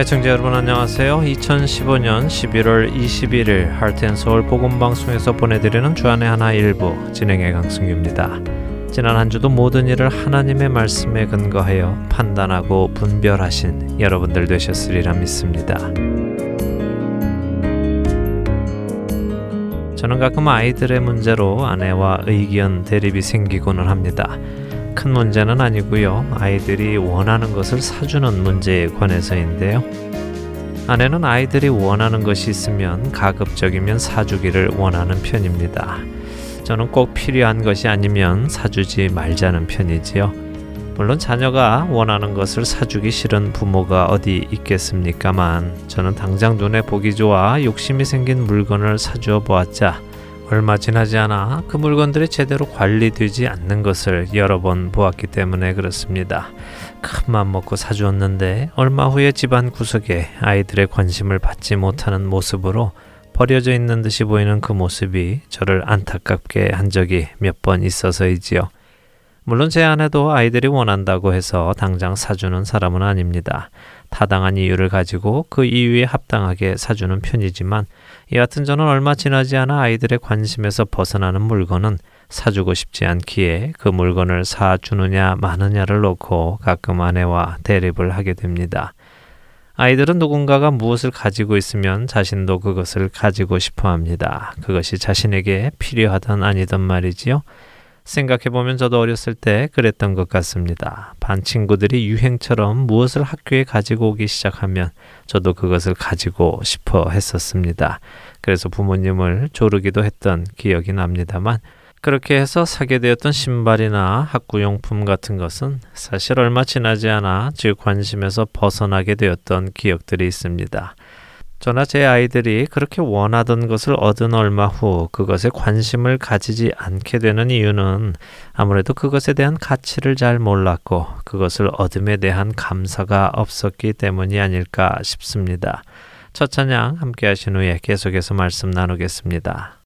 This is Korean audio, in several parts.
애청자 여러분 안녕하세요. 2015년 11월 21일 하트앤서울 복음방송에서 보내드리는 주안의 하나 일부 진행의 강승규입니다. 지난 한 주도 모든 일을 하나님의 말씀에 근거하여 판단하고 분별하신 여러분들 되셨으리라 믿습니다. 저는 가끔 아이들의 문제로 아내와 의견 대립이 생기고는 합니다. 큰 문제는 아니고요. 아이들이 원하는 것을 사주는 문제에 관해서인데요. 아내는 아이들이 원하는 것이 있으면 가급적이면 사주기를 원하는 편입니다. 저는 꼭 필요한 것이 아니면 사주지 말자는 편이지요. 물론 자녀가 원하는 것을 사주기 싫은 부모가 어디 있겠습니까만 저는 당장 눈에 보기 좋아 욕심이 생긴 물건을 사주어 보았자 얼마 지나지 않아 그 물건들이 제대로 관리되지 않는 것을 여러 번 보았기 때문에 그렇습니다. 큰 맘 먹고 사주었는데 얼마 후에 집안 구석에 아이들의 관심을 받지 못하는 모습으로 버려져 있는 듯이 보이는 그 모습이 저를 안타깝게 한 적이 몇 번 있어서이지요. 물론 제 아내도 아이들이 원한다고 해서 당장 사주는 사람은 아닙니다. 타당한 이유를 가지고 그 이유에 합당하게 사주는 편이지만 여하튼 저는 얼마 지나지 않아 아이들의 관심에서 벗어나는 물건은 사주고 싶지 않기에 그 물건을 사주느냐 마느냐를 놓고 가끔 아내와 대립을 하게 됩니다. 아이들은 누군가가 무엇을 가지고 있으면 자신도 그것을 가지고 싶어 합니다. 그것이 자신에게 필요하든 아니든 말이지요. 생각해보면 저도 어렸을 때 그랬던 것 같습니다. 반 친구들이 유행처럼 무엇을 학교에 가지고 오기 시작하면 저도 그것을 가지고 싶어 했었습니다. 그래서 부모님을 조르기도 했던 기억이 납니다만 그렇게 해서 사게 되었던 신발이나 학구용품 같은 것은 사실 얼마 지나지 않아 제 관심에서 벗어나게 되었던 기억들이 있습니다. 저나 제 아이들이 그렇게 원하던 것을 얻은 얼마 후 그것에 관심을 가지지 않게 되는 이유는 아무래도 그것에 대한 가치를 잘 몰랐고 그것을 얻음에 대한 감사가 없었기 때문이 아닐까 싶습니다. 첫 찬양 함께 하신 후에 계속해서 말씀 나누겠습니다.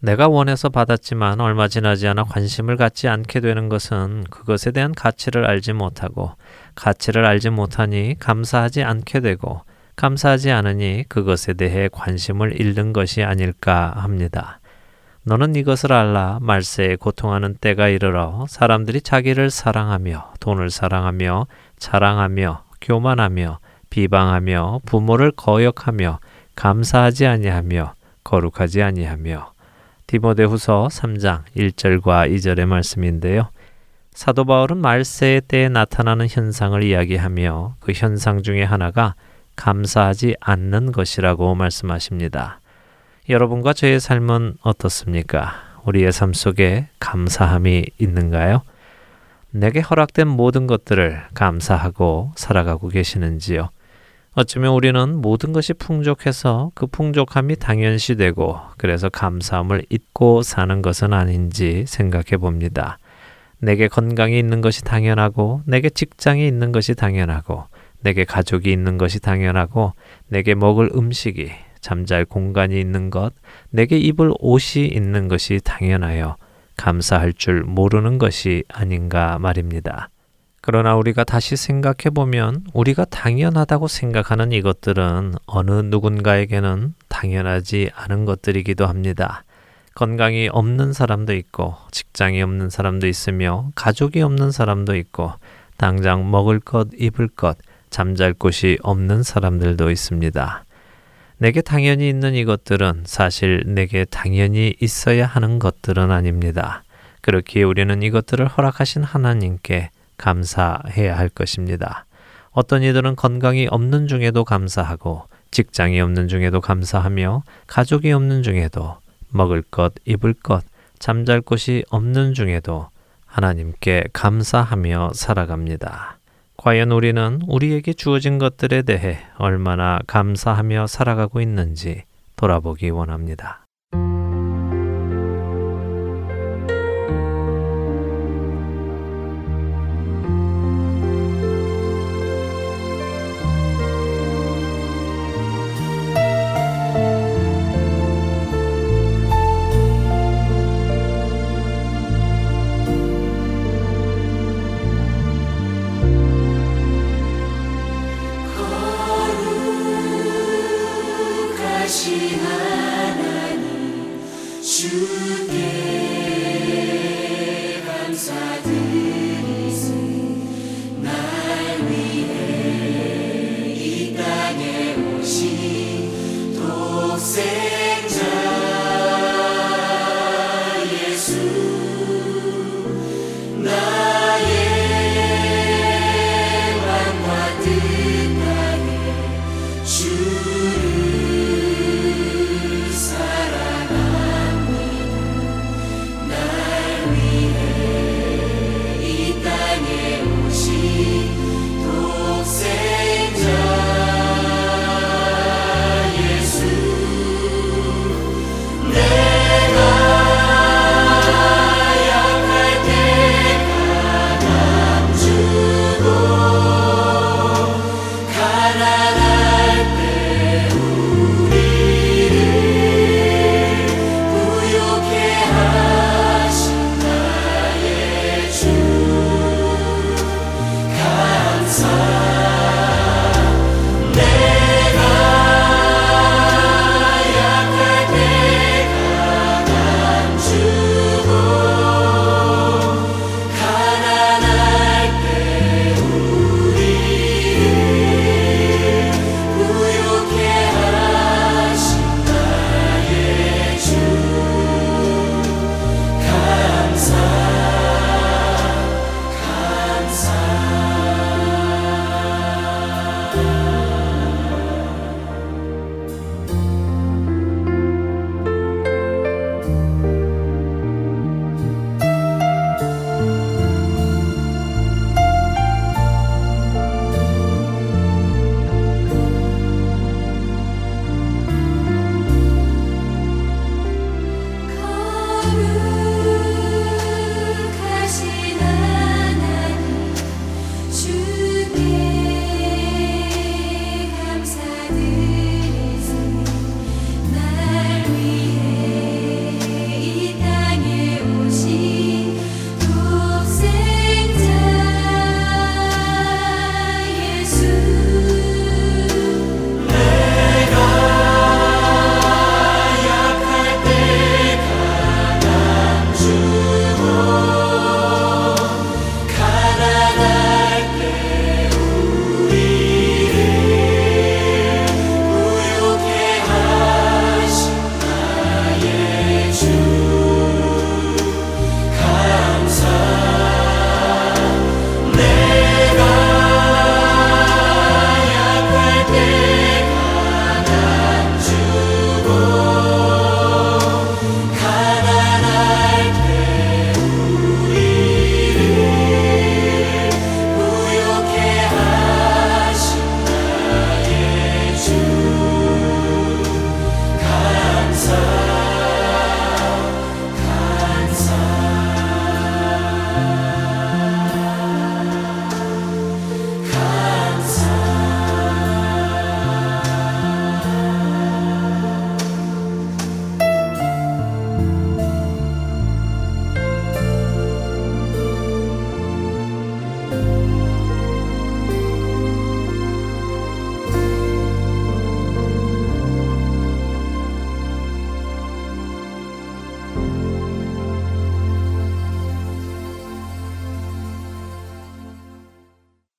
내가 원해서 받았지만 얼마 지나지 않아 관심을 갖지 않게 되는 것은 그것에 대한 가치를 알지 못하고 가치를 알지 못하니 감사하지 않게 되고 감사하지 않으니 그것에 대해 관심을 잃는 것이 아닐까 합니다. 너는 이것을 알라. 말세에 고통하는 때가 이르러 사람들이 자기를 사랑하며 돈을 사랑하며 자랑하며 교만하며 비방하며 부모를 거역하며 감사하지 아니하며 거룩하지 아니하며. 디모데후서 3장 1절과 2절의 말씀인데요. 사도 바울은 말세의 때에 나타나는 현상을 이야기하며 그 현상 중에 하나가 감사하지 않는 것이라고 말씀하십니다. 여러분과 저의 삶은 어떻습니까? 우리의 삶 속에 감사함이 있는가요? 내게 허락된 모든 것들을 감사하고 살아가고 계시는지요? 어쩌면 우리는 모든 것이 풍족해서 그 풍족함이 당연시되고 그래서 감사함을 잊고 사는 것은 아닌지 생각해 봅니다. 내게 건강이 있는 것이 당연하고 내게 직장이 있는 것이 당연하고 내게 가족이 있는 것이 당연하고 내게 먹을 음식이 잠잘 공간이 있는 것, 내게 입을 옷이 있는 것이 당연하여 감사할 줄 모르는 것이 아닌가 말입니다. 그러나 우리가 다시 생각해보면 우리가 당연하다고 생각하는 이것들은 어느 누군가에게는 당연하지 않은 것들이기도 합니다. 건강이 없는 사람도 있고 직장이 없는 사람도 있으며 가족이 없는 사람도 있고 당장 먹을 것, 입을 것, 잠잘 곳이 없는 사람들도 있습니다. 내게 당연히 있는 이것들은 사실 내게 당연히 있어야 하는 것들은 아닙니다. 그렇기에 우리는 이것들을 허락하신 하나님께 감사해야 할 것입니다. 어떤 이들은 건강이 없는 중에도 감사하고 직장이 없는 중에도 감사하며 가족이 없는 중에도 먹을 것, 입을 것, 잠잘 곳이 없는 중에도 하나님께 감사하며 살아갑니다. 과연 우리는 우리에게 주어진 것들에 대해 얼마나 감사하며 살아가고 있는지 돌아보기 원합니다.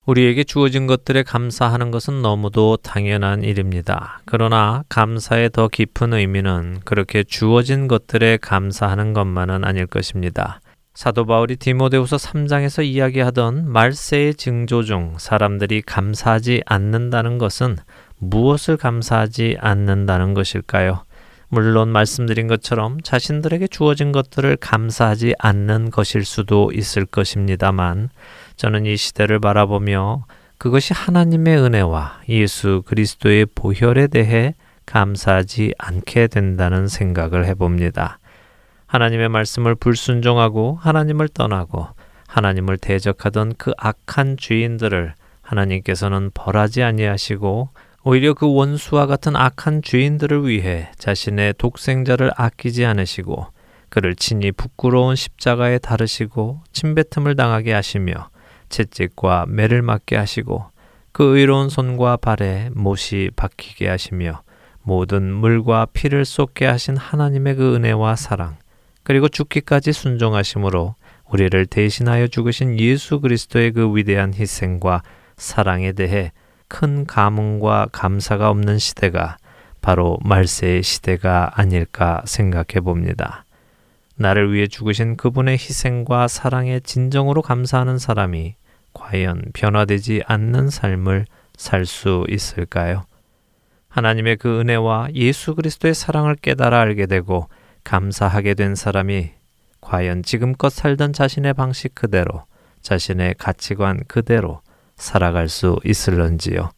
우리에게 주어진 것들에 감사하는 것은 너무도 당연한 일입니다. 그러나 감사의 더 깊은 의미는 그렇게 주어진 것들에 감사하는 것만은 아닐 것입니다. 사도 바울이 디모데후서 3장에서 이야기하던 말세의 징조 중 사람들이 감사하지 않는다는 것은 무엇을 감사하지 않는다는 것일까요? 물론 말씀드린 것처럼 자신들에게 주어진 것들을 감사하지 않는 것일 수도 있을 것입니다만, 저는 이 시대를 바라보며 그것이 하나님의 은혜와 예수 그리스도의 보혈에 대해 감사하지 않게 된다는 생각을 해봅니다. 하나님의 말씀을 불순종하고 하나님을 떠나고 하나님을 대적하던 그 악한 죄인들을 하나님께서는 벌하지 아니하시고 오히려 그 원수와 같은 악한 죄인들을 위해 자신의 독생자를 아끼지 않으시고 그를 친히 부끄러운 십자가에 달으시고 침뱉음을 당하게 하시며 채찍과 매를 맞게 하시고 그 의로운 손과 발에 못이 박히게 하시며 모든 물과 피를 쏟게 하신 하나님의 그 은혜와 사랑, 그리고 죽기까지 순종하심으로 우리를 대신하여 죽으신 예수 그리스도의 그 위대한 희생과 사랑에 대해 큰 감흥과 감사가 없는 시대가 바로 말세의 시대가 아닐까 생각해 봅니다. 나를 위해 죽으신 그분의 희생과 사랑에 진정으로 감사하는 사람이 과연 변화되지 않는 삶을 살 수 있을까요? 하나님의 그 은혜와 예수 그리스도의 사랑을 깨달아 알게 되고 감사하게 된 사람이 과연 지금껏 살던 자신의 방식 그대로, 자신의 가치관 그대로 살아갈 수 있을런지요.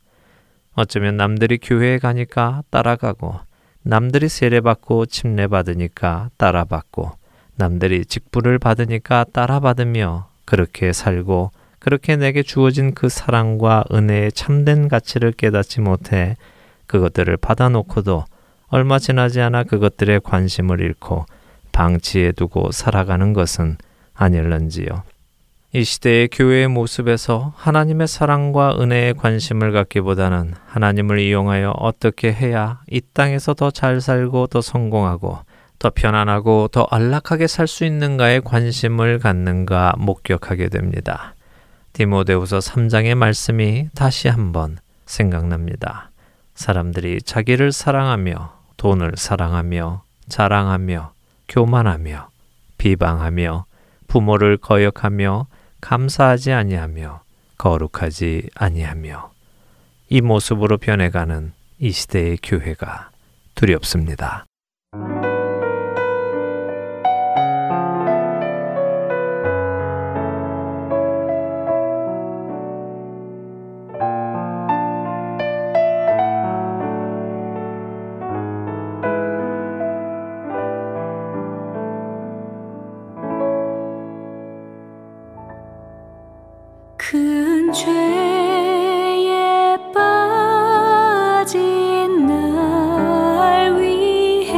어쩌면 남들이 교회에 가니까 따라가고, 남들이 세례받고 침례받으니까 따라받고, 남들이 직분을 받으니까 따라받으며 그렇게 살고, 그렇게 내게 주어진 그 사랑과 은혜의 참된 가치를 깨닫지 못해 그것들을 받아놓고도 얼마 지나지 않아 그것들에 관심을 잃고 방치해두고 살아가는 것은 아닐런지요. 이 시대의 교회의 모습에서 하나님의 사랑과 은혜에 관심을 갖기보다는 하나님을 이용하여 어떻게 해야 이 땅에서 더 잘 살고 더 성공하고 더 편안하고 더 안락하게 살 수 있는가에 관심을 갖는가 목격하게 됩니다. 디모데후서 3장의 말씀이 다시 한번 생각납니다. 사람들이 자기를 사랑하며 돈을 사랑하며 자랑하며 교만하며 비방하며 부모를 거역하며 감사하지 아니하며 거룩하지 아니하며, 이 모습으로 변해가는 이 시대의 교회가 두렵습니다. 큰 죄에 빠진 날 위해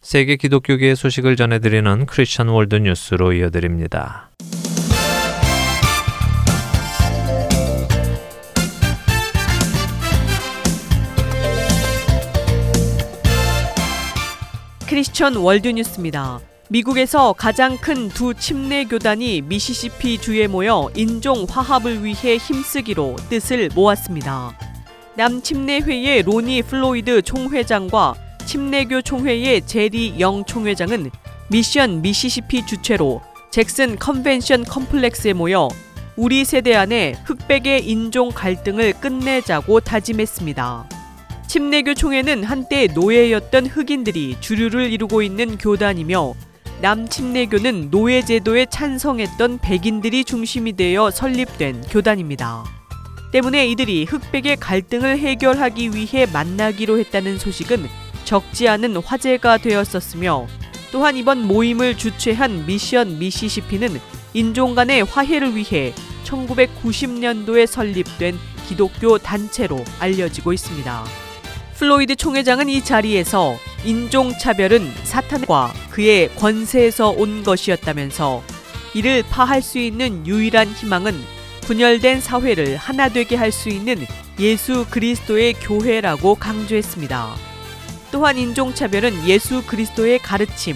세계 기독교계의 소식을 전해드리는 크리스천 월드 뉴스로 이어드립니다. 크리스천 월드 뉴스입니다. 미국에서 가장 큰 두 침례 교단이 미시시피 주에 모여 인종 화합을 위해 힘쓰기로 뜻을 모았습니다. 남침례 회의 로니 플로이드 총회장과 침례교 총회의 제리 영 총회장은 미션 미시시피 주최로 잭슨 컨벤션 컴플렉스에 모여 우리 세대 안에 흑백의 인종 갈등을 끝내자고 다짐했습니다. 침례교 총회는 한때 노예였던 흑인들이 주류를 이루고 있는 교단이며 남침례교는 노예 제도에 찬성했던 백인들이 중심이 되어 설립된 교단입니다. 때문에 이들이 흑백의 갈등을 해결하기 위해 만나기로 했다는 소식은 적지 않은 화제가 되었었으며 또한 이번 모임을 주최한 미션 미시시피는 인종 간의 화해를 위해 1990년도에 설립된 기독교 단체로 알려지고 있습니다. 플로이드 총회장은 이 자리에서 인종차별은 사탄과 그의 권세에서 온 것이었다면서 이를 파할 수 있는 유일한 희망은 분열된 사회를 하나 되게 할 수 있는 예수 그리스도의 교회라고 강조했습니다. 또한 인종차별은 예수 그리스도의 가르침,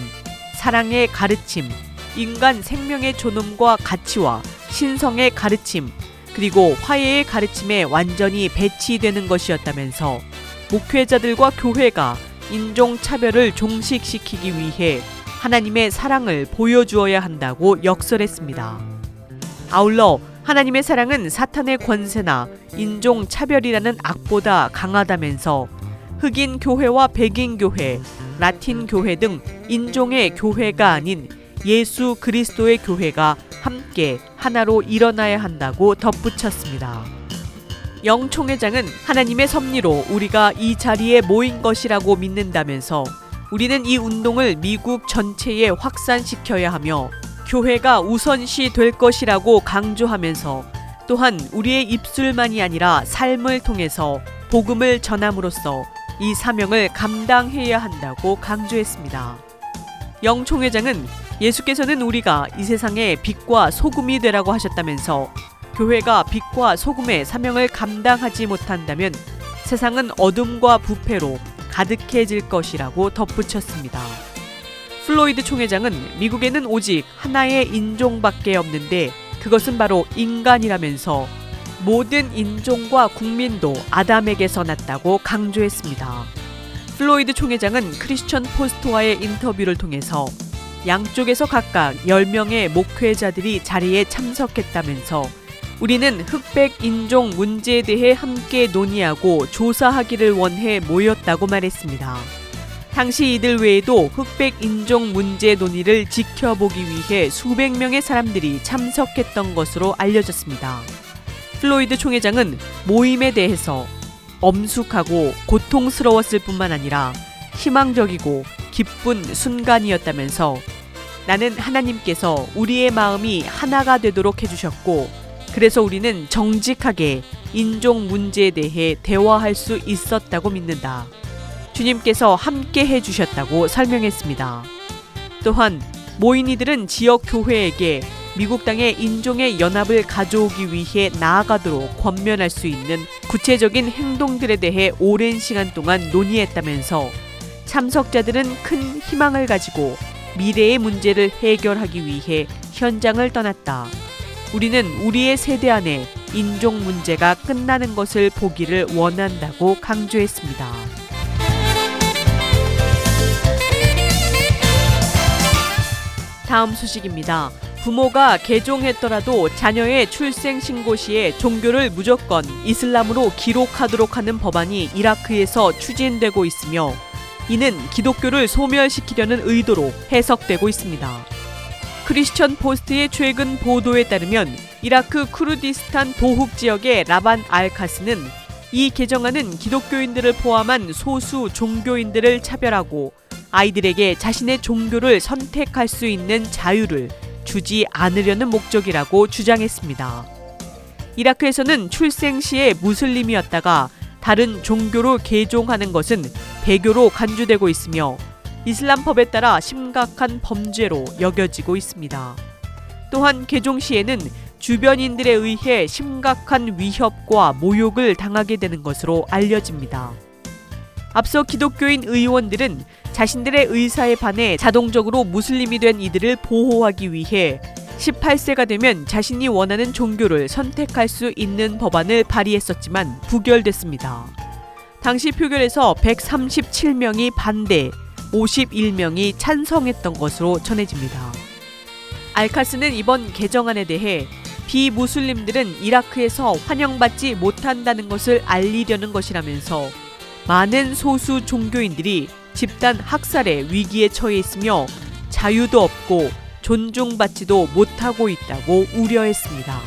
사랑의 가르침, 인간 생명의 존엄과 가치와 신성의 가르침, 그리고 화해의 가르침에 완전히 배치되는 것이었다면서 목회자들과 교회가 인종차별을 종식시키기 위해 하나님의 사랑을 보여주어야 한다고 역설했습니다. 아울러 하나님의 사랑은 사탄의 권세나 인종차별이라는 악보다 강하다면서 흑인 교회와 백인 교회, 라틴 교회 등 인종의 교회가 아닌 예수 그리스도의 교회가 함께 하나로 일어나야 한다고 덧붙였습니다. 영 총회장은 하나님의 섭리로 우리가 이 자리에 모인 것이라고 믿는다면서 우리는 이 운동을 미국 전체에 확산시켜야 하며 교회가 우선시 될 것이라고 강조하면서 또한 우리의 입술만이 아니라 삶을 통해서 복음을 전함으로써 이 사명을 감당해야 한다고 강조했습니다. 영 총회장은 예수께서는 우리가 이 세상의 빛과 소금이 되라고 하셨다면서 교회가 빛과 소금의 사명을 감당하지 못한다면 세상은 어둠과 부패로 가득해질 것이라고 덧붙였습니다. 플로이드 총회장은 미국에는 오직 하나의 인종밖에 없는데 그것은 바로 인간이라면서 모든 인종과 국민도 아담에게서 났다고 강조했습니다. 플로이드 총회장은 크리스천 포스트와의 인터뷰를 통해서 양쪽에서 각각 10명의 목회자들이 자리에 참석했다면서 우리는 흑백 인종 문제에 대해 함께 논의하고 조사하기를 원해 모였다고 말했습니다. 당시 이들 외에도 흑백 인종 문제 논의를 지켜보기 위해 수백 명의 사람들이 참석했던 것으로 알려졌습니다. 플로이드 총회장은 모임에 대해서 엄숙하고 고통스러웠을 뿐만 아니라 희망적이고 기쁜 순간이었다면서 나는 하나님께서 우리의 마음이 하나가 되도록 해주셨고 그래서 우리는 정직하게 인종 문제에 대해 대화할 수 있었다고 믿는다. 주님께서 함께 해주셨다고 설명했습니다. 또한 모인 이들은 지역 교회에게 미국 땅의 인종의 연합을 가져오기 위해 나아가도록 권면할 수 있는 구체적인 행동들에 대해 오랜 시간 동안 논의했다면서 참석자들은 큰 희망을 가지고 미래의 문제를 해결하기 위해 현장을 떠났다. 우리는 우리의 세대 안에 인종 문제가 끝나는 것을 보기를 원한다고 강조했습니다. 다음 소식입니다. 부모가 개종했더라도 자녀의 출생신고 시에 종교를 무조건 이슬람으로 기록하도록 하는 법안이 이라크에서 추진되고 있으며 이는 기독교를 소멸시키려는 의도로 해석되고 있습니다. 크리스천 포스트의 최근 보도에 따르면 이라크 쿠르디스탄 도흑 지역의 라반 알카스는 이 개정안은 기독교인들을 포함한 소수 종교인들을 차별하고 아이들에게 자신의 종교를 선택할 수 있는 자유를 주지 않으려는 목적이라고 주장했습니다. 이라크에서는 출생 시에 무슬림이었다가 다른 종교로 개종하는 것은 배교로 간주되고 있으며 이슬람법에 따라 심각한 범죄로 여겨지고 있습니다. 또한 개종 시에는 주변인들에 의해 심각한 위협과 모욕을 당하게 되는 것으로 알려집니다. 앞서 기독교인 의원들은 자신들의 의사에 반해 자동적으로 무슬림이 된 이들을 보호하기 위해 18세가 되면 자신이 원하는 종교를 선택할 수 있는 법안을 발의했었지만 부결됐습니다. 당시 표결에서 137명이 반대, 51명이 찬성했던 것으로 전해집니다. 알카스는 이번 개정안에 대해 비무슬림들은 이라크에서 환영받지 못한다는 것을 알리려는 것이라면서 많은 소수 종교인들이 집단 학살의 위기에 처해 있으며 자유도 없고 존중받지도 못하고 있다고 우려했습니다.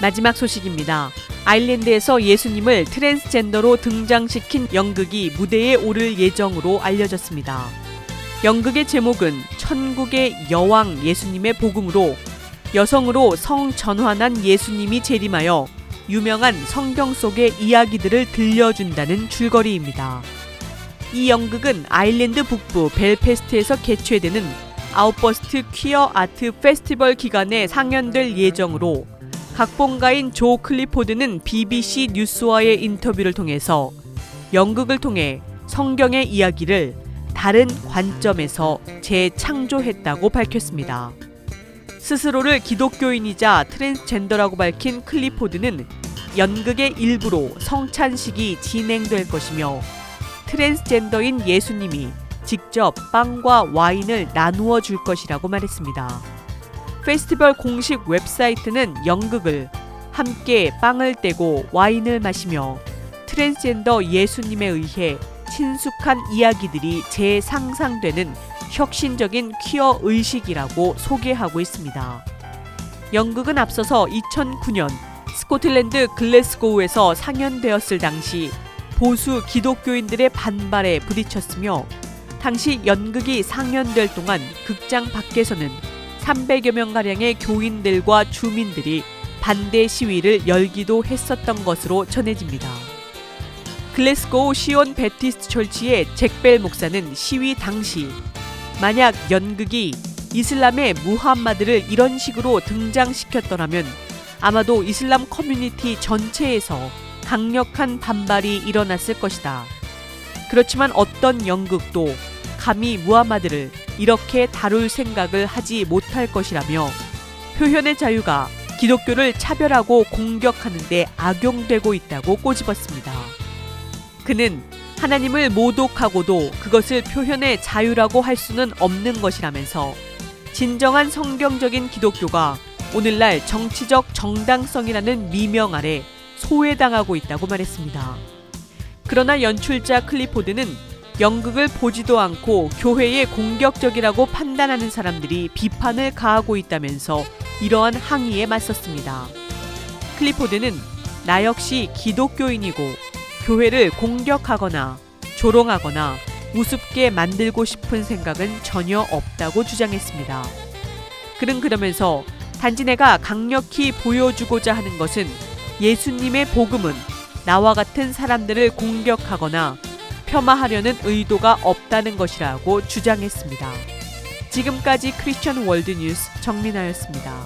마지막 소식입니다. 아일랜드에서 예수님을 트랜스젠더로 등장시킨 연극이 무대에 오를 예정으로 알려졌습니다. 연극의 제목은 천국의 여왕 예수님의 복음으로 여성으로 성전환한 예수님이 재림하여 유명한 성경 속의 이야기들을 들려준다는 줄거리입니다. 이 연극은 아일랜드 북부 벨페스트에서 개최되는 아웃버스트 퀴어 아트 페스티벌 기간에 상연될 예정으로 각본가인 조 클리포드는 BBC 뉴스와의 인터뷰를 통해서 연극을 통해 성경의 이야기를 다른 관점에서 재창조했다고 밝혔습니다. 스스로를 기독교인이자 트랜스젠더라고 밝힌 클리포드는 연극의 일부로 성찬식이 진행될 것이며 트랜스젠더인 예수님이 직접 빵과 와인을 나누어 줄 것이라고 말했습니다. 페스티벌 공식 웹사이트는 연극을 함께 빵을 떼고 와인을 마시며 트랜스젠더 예수님에 의해 친숙한 이야기들이 재상상되는 혁신적인 퀴어 의식이라고 소개하고 있습니다. 연극은 앞서서 2009년 스코틀랜드 글래스고에서 상연되었을 당시 보수 기독교인들의 반발에 부딪혔으며 당시 연극이 상연될 동안 극장 밖에서는 300여 명가량의 교인들과 주민들이 반대 시위를 열기도 했었던 것으로 전해집니다. 글래스고 시온 베티스트 철치의 잭벨 목사는 시위 당시 만약 연극이 이슬람의 무함마드를 이런 식으로 등장시켰더라면 아마도 이슬람 커뮤니티 전체에서 강력한 반발이 일어났을 것이다. 그렇지만 어떤 연극도 감히 무함마드를 이렇게 다룰 생각을 하지 못할 것이라며 표현의 자유가 기독교를 차별하고 공격하는 데 악용되고 있다고 꼬집었습니다. 그는 하나님을 모독하고도 그것을 표현의 자유라고 할 수는 없는 것이라면서 진정한 성경적인 기독교가 오늘날 정치적 정당성이라는 미명 아래 소외당하고 있다고 말했습니다. 그러나 연출자 클리포드는 연극을 보지도 않고 교회에 공격적이라고 판단하는 사람들이 비판을 가하고 있다면서 이러한 항의에 맞섰습니다. 클리포드는 "나 역시 기독교인이고 교회를 공격하거나 조롱하거나 우습게 만들고 싶은 생각은 전혀 없다고 주장했습니다. 그는 그러면서 단지 내가 강력히 보여주고자 하는 것은 예수님의 복음은 나와 같은 사람들을 공격하거나 폄하하려는 의도가 없다는 것이라고 주장했습니다. 지금까지 크리스천 월드 뉴스 정민아였습니다.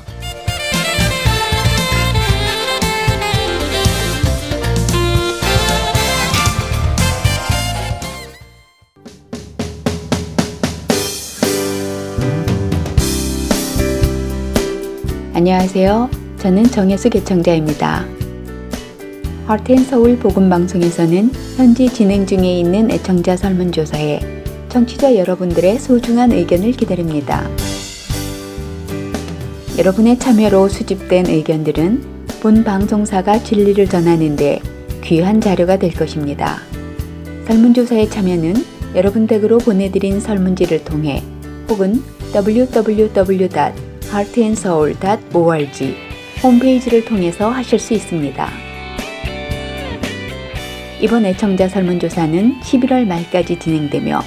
안녕하세요. 저는 정혜수 개청자입니다. 하트앤서울 복음방송에서는 현지 진행 중에 있는 애청자 설문조사에 청취자 여러분들의 소중한 의견을 기다립니다. 여러분의 참여로 수집된 의견들은 본 방송사가 진리를 전하는 데 귀한 자료가 될 것입니다. 설문조사에 참여는 여러분 댁으로 보내드린 설문지를 통해 혹은 www.heartandseoul.org 홈페이지를 통해서 하실 수 있습니다. 이번 애청자 설문조사는 11월 말까지 진행되며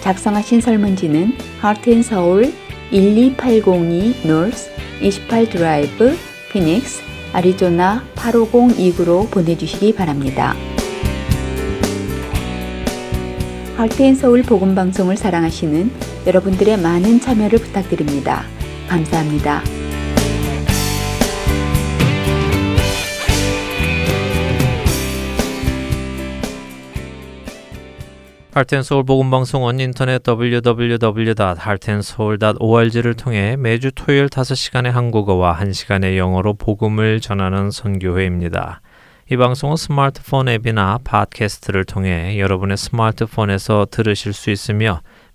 작성하신 설문지는 하트앤서울 12802 North 28 Drive, Phoenix, 아리조나 85029로 보내주시기 바랍니다. 하트앤서울 복음방송을 사랑하시는 여러분들의 많은 참여를 부탁드립니다. 감사합니다. 하트앤서울 복음방송은 인터넷 www.heartandseoul.org를 통해 매주 토요일 5시간의 한국어와 1시간의 영어로 복음을 전하는 선교회입니다. 이 방송은 스마트폰 앱이나 팟캐스트를 통해 여러분의 스마트폰에서 들으실 수 있으며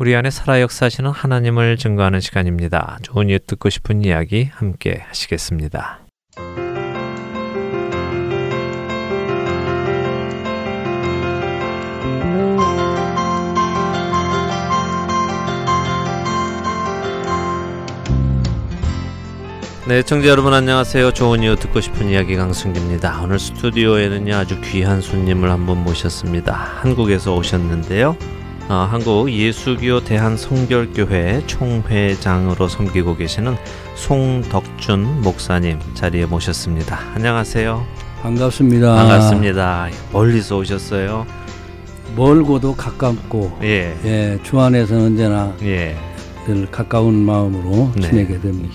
우리 안에 살아 역사하시는 하나님을 증거하는 시간입니다. 좋은 이웃 듣고 싶은 이야기 함께 하시겠습니다. 네, 청자 여러분 안녕하세요. 좋은 이웃 듣고 싶은 이야기 강승기입니다. 오늘 스튜디오에는요 아주 귀한 손님을 한 분 모셨습니다. 한국에서 오셨는데요. 한국 예수교 대한성결교회 총회장으로 섬기고 계시는 송덕준 목사님 자리에 모셨습니다. 안녕하세요. 반갑습니다. 반갑습니다. 멀리서 오셨어요. 멀고도 가깝고 예, 주 안에서는 언제나 늘 가까운 마음으로 지내게 됩니다.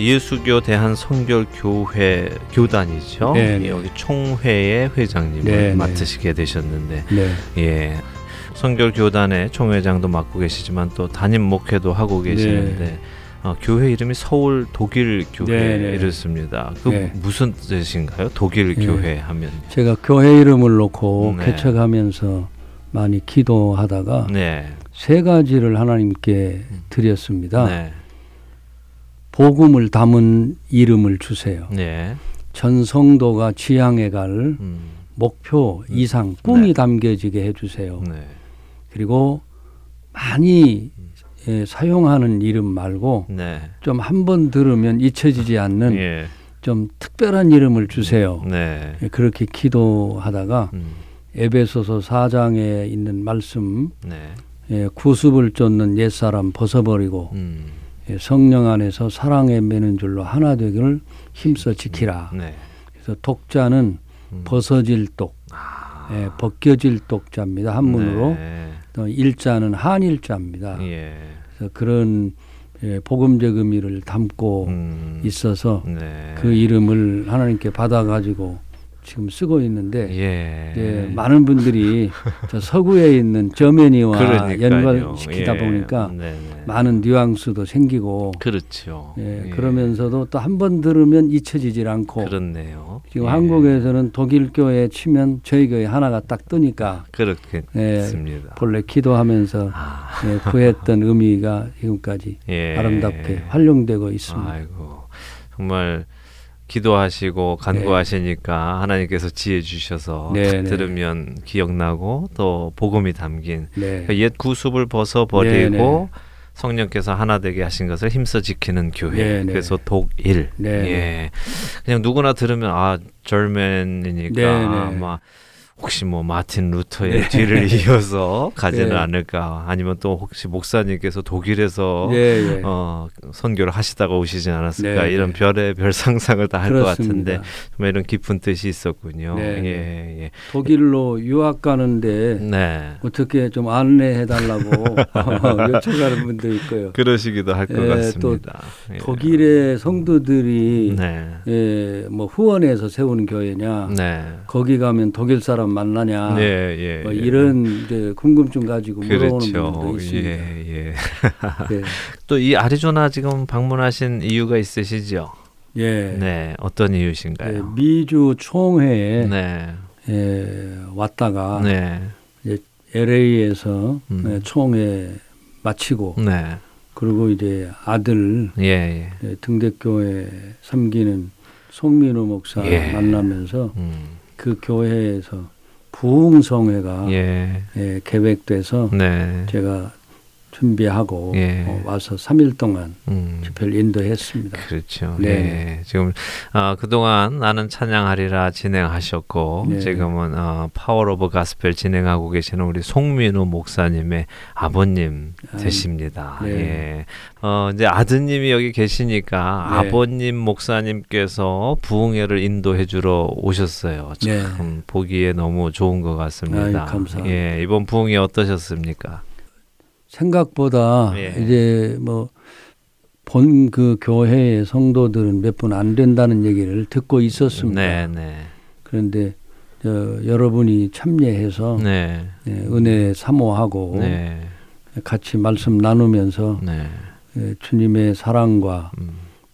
예수교 대한성결교회 교단이죠. 여기 총회의 회장님을 맡으시게 되셨는데 성결교단의 총회장도 맡고 계시지만 또 담임 목회도 하고 계시는데 교회 이름이 서울 독일교회 이렇습니다. 그 무슨 뜻인가요? 독일교회 하면. 제가 교회 이름을 놓고 개척하면서 많이 기도하다가 세 가지를 하나님께 드렸습니다. 복음을 담은 이름을 주세요. 전 성도가 지향해 갈 목표, 이상, 꿈이 담겨지게 해주세요. 그리고 많이 사용하는 이름 말고 좀 한 번 들으면 잊혀지지 않는 좀 특별한 이름을 주세요. 그렇게 기도하다가 에베소서 4장에 있는 말씀 구습을 쫓는 옛사람 벗어버리고 성령 안에서 사랑에 매는 줄로 하나 되기를 힘써 지키라. 그래서 독자는 벗어질 독, 벗겨질 독자입니다. 한문으로. 또 일자는 한일자입니다. 그래서 그런 복음적 의미를 담고 있어서 그 이름을 하나님께 받아가지고 지금 쓰고 있는데 많은 분들이 저 서구에 있는 저면이와 연관시키다 보니까 많은 뉘앙스도 생기고 그러면서도 또 한 번 들으면 잊혀지질 않고 그렇네요. 지금 한국에서는 독일교회 치면 저희 교회 하나가 딱 뜨니까 그렇겠습니다. 본래 기도하면서 구했던 의미가 지금까지 아름답게 활용되고 있습니다. 아이고, 정말 기도하시고 간구하시니까 하나님께서 지혜 주셔서 들으면 기억나고 또 복음이 담긴 옛 구습을 벗어버리고 성령께서 하나 되게 하신 것을 힘써 지키는 교회. 그래서 독일. 그냥 누구나 들으면 아, 절맨이니까 아마 혹시 뭐 마틴 루터의 네. 뒤를 이어서 가지는 네. 않을까, 아니면 또 혹시 목사님께서 독일에서 네. 선교를 하시다가 오시진 않았을까, 네. 이런 별의별 상상을 다 할 것 같은데 정말 이런 깊은 뜻이 있었군요. 네. 예, 예. 독일로 유학 가는데 네. 어떻게 좀 안내해달라고 요청하는 분도 있고요. 그러시기도 할 것 같습니다. 또 예. 독일의 성도들이 네. 예, 뭐 후원해서 세운 교회냐, 네. 거기 가면 독일 사람 만나냐, 예, 예, 뭐 이런 이제 궁금증 가지고 물어보는 분들도 있습니다. 예, 예. 네. 또 이 아리조나 지금 방문하신 이유가 있으시죠? 예. 네. 어떤 이유신가요? 예, 미주 총회에 네. 예, 왔다가 네. 이제 LA에서 총회 마치고 네. 그리고 이제 아들 예, 예. 등대교회 섬기는 송민우 목사 예. 만나면서 그 교회에서 부흥성회가 예. 예, 계획돼서 네. 제가 준비하고 예. 와서 3일 동안 집회를 인도했습니다. 그렇죠. 네. 네. 지금 그동안 나는 찬양하리라 진행하셨고 네. 지금은 파워 오브 가스펠 진행하고 계시는 우리 송민우 목사님의 아버님 되십니다. 네. 예. 이제 아드님이 여기 계시니까 네. 아버님 목사님께서 부흥회를 인도해 주러 오셨어요. 참 네. 보기에 너무 좋은 것 같습니다. 아유, 감사합니다. 예. 이번 부흥회 어떠셨습니까? 생각보다 예. 이제 뭐 본 그 교회의 성도들은 몇 분 안 된다는 얘기를 듣고 있었습니다. 네, 네. 그런데 여러분이 참여해서 네. 예, 은혜 사모하고 네. 같이 말씀 나누면서 네. 예, 주님의 사랑과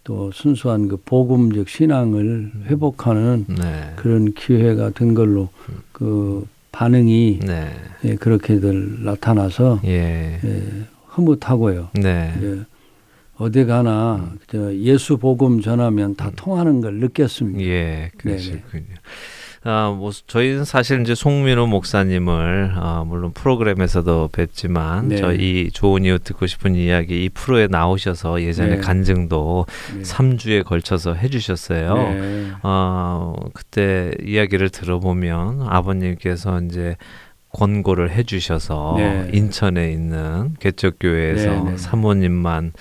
또 순수한 그 복음적 신앙을 회복하는 네. 그런 기회가 된 걸로 그 반응이 네. 예, 그렇게들 나타나서 예. 예, 흐뭇하고요. 네. 예, 어디 가나 예수 복음 전하면 다 통하는 걸 느꼈습니다. 예, 그렇군요. 뭐 저희는 사실 이제 송민우 목사님을 물론 프로그램에서도 뵙지만 네. 저희 좋은 이유 듣고 싶은 이야기 이 프로에 나오셔서 예전에 네. 간증도 네. 3주에 걸쳐서 해주셨어요. 네. 그때 이야기를 들어보면 아버님께서 이제 권고를 해주셔서 네. 인천에 있는 개척교회에서 네, 네. 사모님만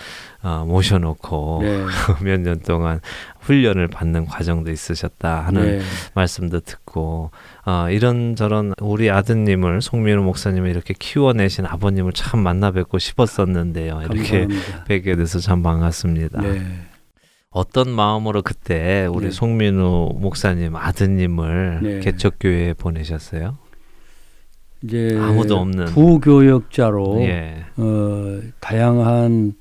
모셔놓고 네. 몇 년 동안 훈련을 받는 과정도 있으셨다 하는 네. 말씀도 듣고 이런저런 우리 아드님을 송민우 목사님을 이렇게 키워내신 아버님을 참 만나 뵙고 싶었었는데요. 이렇게 감사합니다. 뵙게 돼서 참 반갑습니다. 네. 어떤 마음으로 그때 우리 네. 송민우 목사님 아드님을 네. 개척교회에 보내셨어요? 이제 아무도 없는 부교역자로 예. 다양한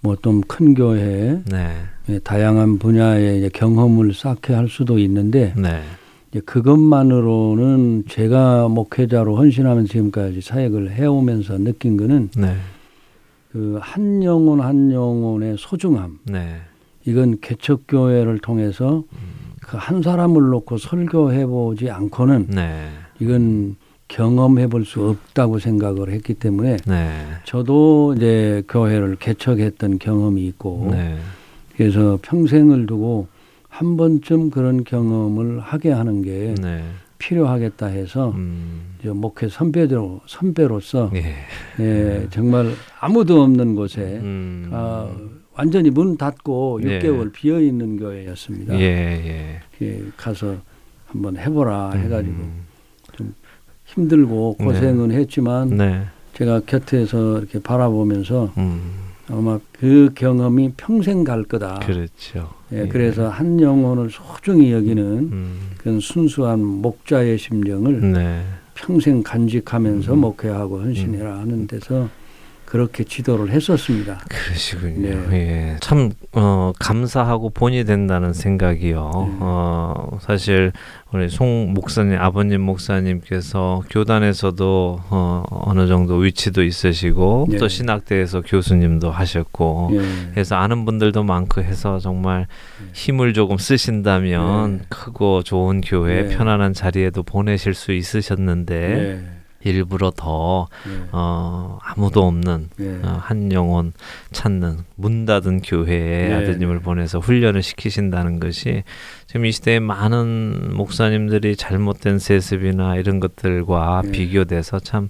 뭐 좀 큰 교회 네. 예, 다양한 분야의 이제 경험을 쌓게 할 수도 있는데 네. 이제 그것만으로는 제가 목회자로 헌신하면서 지금까지 사역을 해오면서 느낀 거는 네. 그 한 영혼 한 영혼의 소중함 네. 이건 개척교회를 통해서 그 한 사람을 놓고 설교해보지 않고는 네. 이건 경험해 볼 수 없다고 생각을 했기 때문에 네. 저도 이제 교회를 개척했던 경험이 있고 네. 그래서 평생을 두고 한 번쯤 그런 경험을 하게 하는 게 네. 필요하겠다 해서 이제 목회 선배로서 예. 예, 정말 아무도 없는 곳에 완전히 문 닫고 6개월 예. 비어있는 교회였습니다. 예, 예. 예, 가서 한번 해보라 해가지고 힘들고 고생은 네. 했지만 네. 제가 곁에서 이렇게 바라보면서 아마 그 경험이 평생 갈 거다. 그렇죠. 예, 예. 그래서 한 영혼을 소중히 여기는 그런 순수한 목자의 심정을 네. 평생 간직하면서 목회하고 헌신해라 하는 데서 그렇게 지도를 했었습니다. 그러시군요. 네. 예. 참 감사하고 본이 된다는 생각이요. 네. 사실 우리 송 목사님, 아버님 목사님께서 교단에서도 어느 정도 위치도 있으시고 네. 또 신학대에서 교수님도 하셨고 네. 해서 아는 분들도 많고 해서 정말 네. 힘을 조금 쓰신다면 네. 크고 좋은 교회 네. 편안한 자리에도 보내실 수 있으셨는데 네. 일부러 더 아무도 없는 한 영혼 찾는 문 닫은 교회에 아드님을 보내서 훈련을 시키신다는 것이 지금 이 시대에 많은 목사님들이 잘못된 세습이나 이런 것들과 비교돼서 참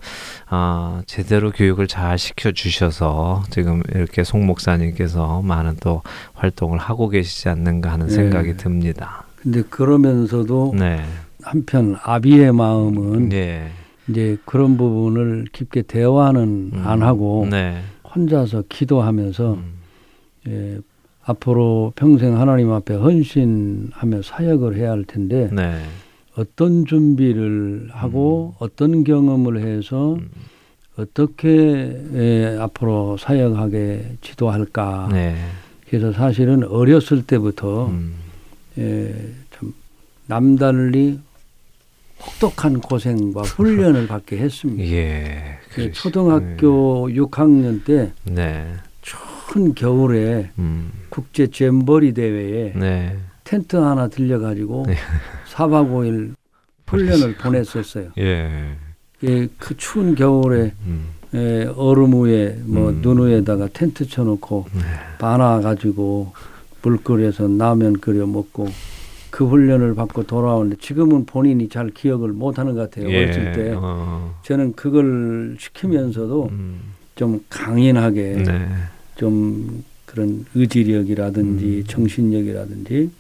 제대로 교육을 잘 시켜주셔서 지금 이렇게 송 목사님께서 많은 또 활동을 하고 계시지 않는가 하는 생각이 듭니다. 근데 그러면서도 한편 아비의 마음은 이제 그런 부분을 깊게 대화는 안 하고 혼자서 기도하면서 예, 앞으로 평생 하나님 앞에 헌신하며 사역을 해야 할 텐데 어떤 준비를 하고 어떤 경험을 해서 어떻게 앞으로 사역하게 지도할까. 그래서 사실은 어렸을 때부터 참 남달리 혹독한 고생과 훈련을 받게 했습니다. 예, 초등학교 6학년 때 추운 겨울에 국제 잼버리 대회에 텐트 하나 들려가지고 4박 5일 훈련을 보냈었어요. 그 추운 겨울에 얼음 위에 눈 위에다가 텐트 쳐놓고 바나가지고 물 끓여서 라면 끓여 먹고 그 훈련을 받고 돌아오는데 지금은 본인이 잘 기억을 못하는 것 같아요. 어렸을 때 저는 그걸 시키면서도 좀 강인하게 좀 그런 의지력이라든지 정신력이라든지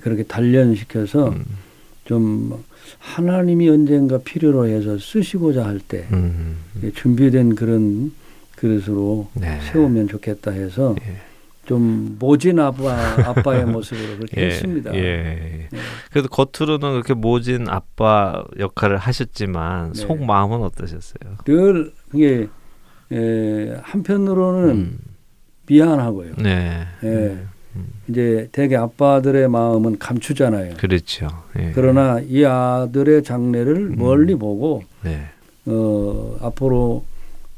그렇게 단련시켜서 좀 하나님이 언젠가 필요로 해서 쓰시고자 할 때 준비된 그런 그릇으로 세우면 좋겠다 해서 좀 모진 아빠의 모습으로 그렇게 했습니다. 그래도 겉으로는 그렇게 모진 아빠 역할을 하셨지만 속마음은 어떠셨어요? 늘 그게 한편으로는 미안하고요. 이제 대개 아빠들의 마음은 감추잖아요. 그렇죠. 그러나 이 아들의 장래를 멀리 보고 앞으로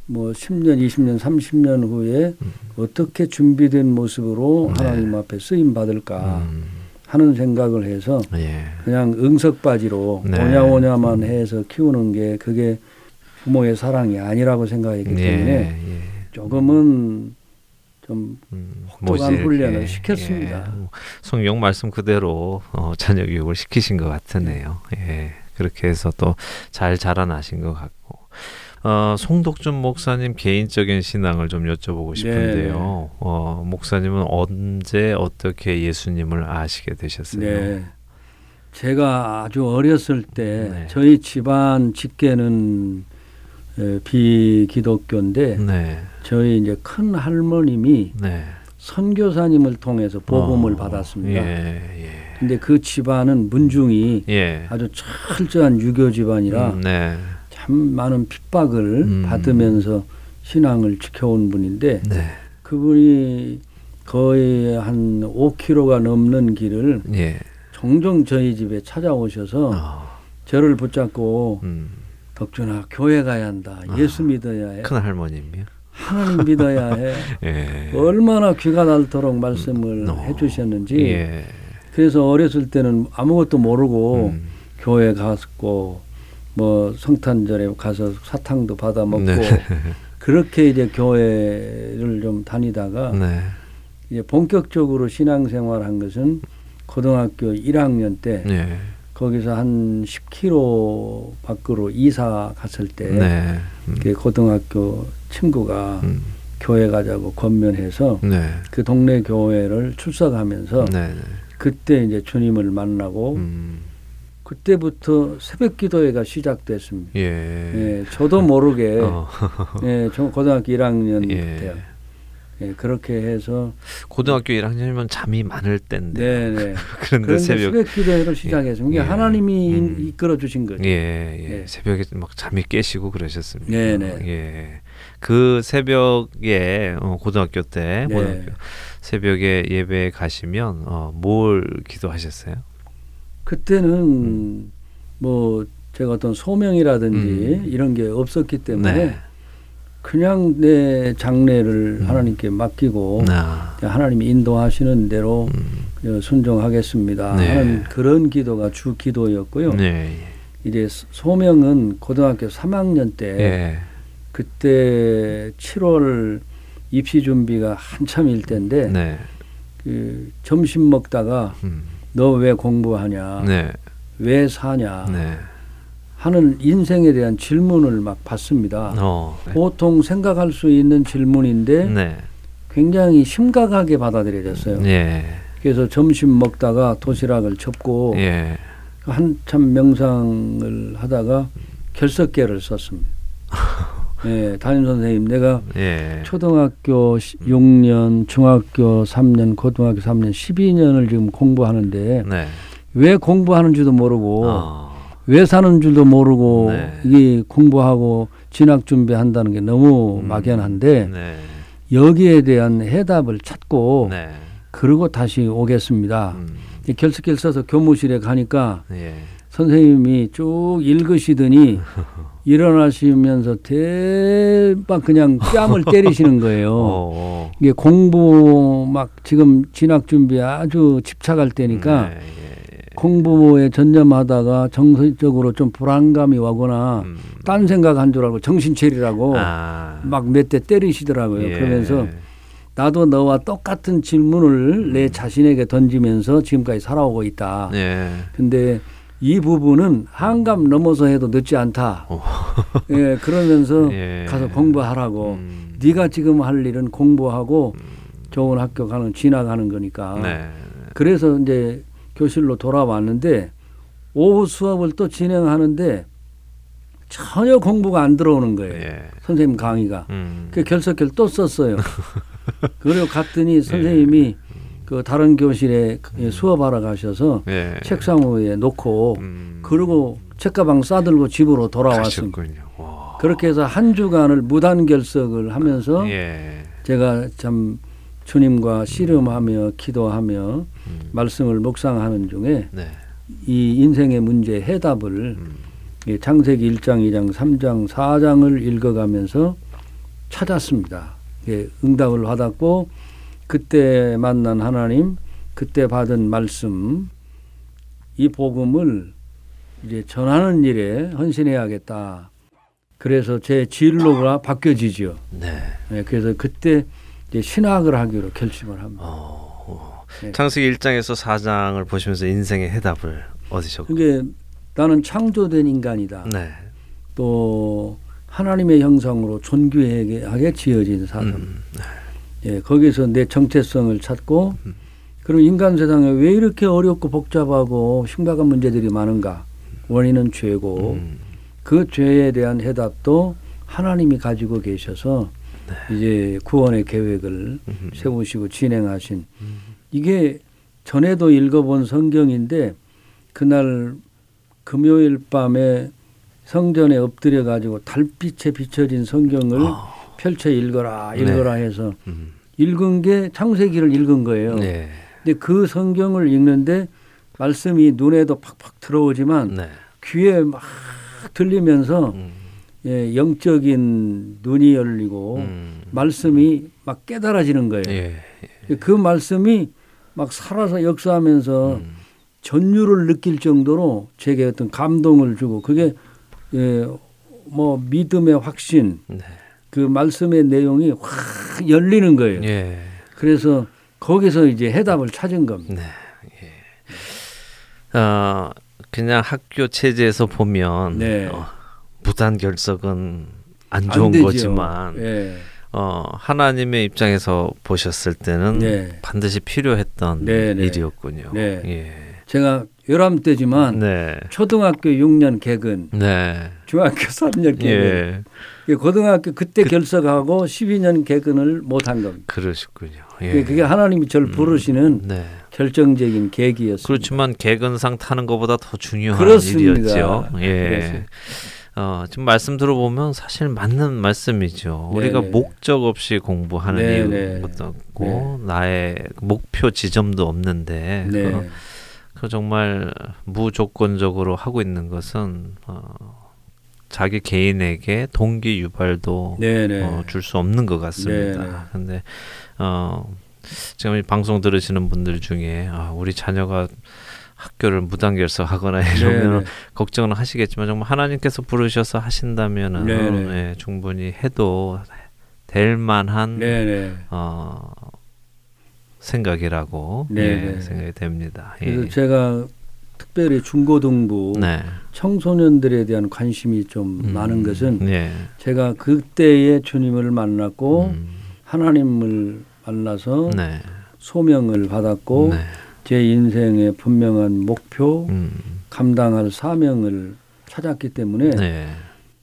10년, 20년, 30년 후에 어떻게 준비된 모습으로 하나님 앞에 쓰임받을까 하는 생각을 해서 그냥 응석바지로 오냐오냐만 해서 키우는 게 그게 부모의 사랑이 아니라고 생각했기 때문에 조금은 좀 혹독한 훈련을 시켰습니다. 송영 말씀 그대로 자녀 교육을 시키신 것 같으네요. 그렇게 해서 또 잘 자라나신 것 같고 송덕준 목사님 개인적인 신앙을 좀 여쭤보고 싶은데요. 목사님은 언제 어떻게 예수님을 아시게 되셨어요? 제가 아주 어렸을 때 저희 집안 직계는 비기독교인데 저희 이제 큰 할머님이 선교사님을 통해서 복음을 받았습니다. 근데 그 집안은 문중이 아주 철저한 유교 집안이라 참 많은 핍박을 받으면서 신앙을 지켜온 분인데 그분이 거의 한 5km가 넘는 길을 종종 저희 집에 찾아오셔서 저를 붙잡고 덕준아 교회 가야 한다. 예수 믿어야 해. 큰 할머님이요? 하나님 믿어야 해. 얼마나 귀가 닳도록 말씀을 해주셨는지 그래서 어렸을 때는 아무것도 모르고 교회 갔고 성탄절에 가서 사탕도 받아 먹고 그렇게 이제 교회를 좀 다니다가 이제 본격적으로 신앙생활한 것은 고등학교 1학년 때 거기서 한 10km 밖으로 이사 갔을 때 고등학교 친구가 교회 가자고 권면해서 그 동네 교회를 출석하면서 그때 이제 주님을 만나고 그때부터 새벽 기도회가 시작됐습니다. 저도 모르게 저 고등학교 1학년 때요. 그렇게 해서 고등학교 1학년이면 잠이 많을 때인데 그런데 새벽 기도회를 시작했습니다. 하나님이 이끌어 주신 거죠. 새벽에 막 잠이 깨시고 그러셨습니다. 그 새벽에 고등학교 때 새벽에 예배에 가시면 뭘 기도하셨어요? 그때는 제가 어떤 소명이라든지 이런 게 없었기 때문에 그냥 내 장래를 하나님께 맡기고 하나님이 인도하시는 대로 순종하겠습니다 하는 그런 기도가 주 기도였고요. 이제 소명은 고등학교 3학년 때 예. 그때 7월 입시 준비가 한참일 때인데 네. 그 점심 먹다가 너 왜 공부하냐 네. 왜 사냐 네. 하는 인생에 대한 질문을 막 받습니다. 네. 보통 생각할 수 있는 질문인데 네. 굉장히 심각하게 받아들여졌어요. 예. 그래서 점심 먹다가 도시락을 접고 예. 한참 명상을 하다가 결석계를 썼습니다. 예, 담임선생님 내가 예. 초등학교 6년, 중학교 3년, 고등학교 3년 12년을 지금 공부하는데 네. 왜 공부하는지도 모르고 왜 사는 줄도 모르고 네. 이게 공부하고 진학 준비한다는 게 너무 막연한데 네. 여기에 대한 해답을 찾고 네. 그리고 다시 오겠습니다. 결석기를 써서 교무실에 가니까 예. 선생님이 쭉 읽으시더니 일어나시면서 대박 그냥 뺨을 때리시는 거예요. 이게 공부 막 지금 진학 준비에 아주 집착할 때니까 네, 예, 예. 공부에 전념하다가 정서적으로 좀 불안감이 오거나 딴 생각한 줄 알고 정신 차리라고 막 몇 대 때리시더라고요. 예. 그러면서 나도 너와 똑같은 질문을 내 자신에게 던지면서 지금까지 살아오고 있다. 그런데 예. 이 부분은 한감 넘어서 해도 늦지 않다. 예, 그러면서 예. 가서 공부하라고. 네가 지금 할 일은 공부하고 좋은 학교 가는 진학하는 거니까. 네. 그래서 이제 교실로 돌아왔는데 오후 수업을 또 진행하는데 전혀 공부가 안 들어오는 거예요. 예. 선생님 강의가. 그 결석기를 또 썼어요. 그리고 갔더니 선생님이 예. 그 다른 교실에 수업하러 가셔서 예. 책상 위에 놓고 그리고 책가방 싸들고 집으로 돌아왔습니다. 그렇게 해서 한 주간을 무단 결석을 하면서 예. 제가 참 주님과 씨름하며 기도하며 말씀을 묵상하는 중에 네. 이 인생의 문제 해답을 창세기 1장, 2장, 3장, 4장을 읽어가면서 찾았습니다. 예, 응답을 받았고 그때 만난 하나님, 그때 받은 말씀, 이 복음을 이제 전하는 일에 헌신해야겠다. 그래서 제 진로가 바뀌어지죠. 네. 네, 그래서 그때 이제 신학을 하기로 결심을 합니다. 네. 창세기 1장에서 4장을 보시면서 인생의 해답을 얻으셨고. 이게 나는 창조된 인간이다. 네. 또 하나님의 형상으로 존귀하게 지어진 사람. 예, 거기서 내 정체성을 찾고 그럼 인간 세상에 왜 이렇게 어렵고 복잡하고 심각한 문제들이 많은가. 원인은 죄고 그 죄에 대한 해답도 하나님이 가지고 계셔서 네. 이제 구원의 계획을 세우시고 진행하신 이게 전에도 읽어본 성경인데 그날 금요일 밤에 성전에 엎드려 가지고 달빛에 비춰진 성경을 펼쳐 읽어라 읽어라 네. 해서 읽은 게 창세기를 읽은 거예요. 네. 근데 그 성경을 읽는데 말씀이 눈에도 팍팍 들어오지만 네. 귀에 막 들리면서 예, 영적인 눈이 열리고 말씀이 막 깨달아지는 거예요. 예. 예. 그 말씀이 막 살아서 역사하면서 전율을 느낄 정도로 제게 어떤 감동을 주고 그게 예, 뭐 믿음의 확신 네. 그 말씀의 내용이 확 열리는 거예요. 예. 그래서 거기서 이제 해답을 찾은 겁니다. 네. 예. 그냥 학교 체제에서 보면 네. 무단 결석은 안 좋은 안 거지만 예. 하나님의 입장에서 보셨을 때는 네. 반드시 필요했던 네, 네. 일이었군요. 네. 예. 제가 11대지만 네. 초등학교 6년 개근, 네. 중학교 3년 개근, 예. 고등학교 그때 결석하고 12년 개근을 못한 겁니다. 그러시군요. 예. 그게 하나님이 저를 부르시는 네. 결정적인 계기였습니다. 그렇지만 개근상 타는 것보다 더 중요한 그렇습니다. 일이었죠. 예. 그렇습니다. 지금 말씀 들어보면 사실 맞는 말씀이죠. 네네. 우리가 목적 없이 공부하는 네네. 이유도 없고 네. 나의 목표 지점도 없는데 네. 정말 무조건적으로 하고 있는 것은 자기 개인에게 동기 유발도 줄 수 없는 것 같습니다. 그런데 지금 이 방송 들으시는 분들 중에 우리 자녀가 학교를 무단결석하거나 이러면 네네. 걱정은 하시겠지만 정말 하나님께서 부르셔서 하신다면은 네, 충분히 해도 될 만한 생각이라고 생각이 됩니다. 예. 그래서 제가 특별히 중고등부 청소년들에 대한 관심이 좀 많은 것은 제가 그때의 주님을 만났고 하나님을 만나서 소명을 받았고 제 인생의 분명한 목표, 감당할 사명을 찾았기 때문에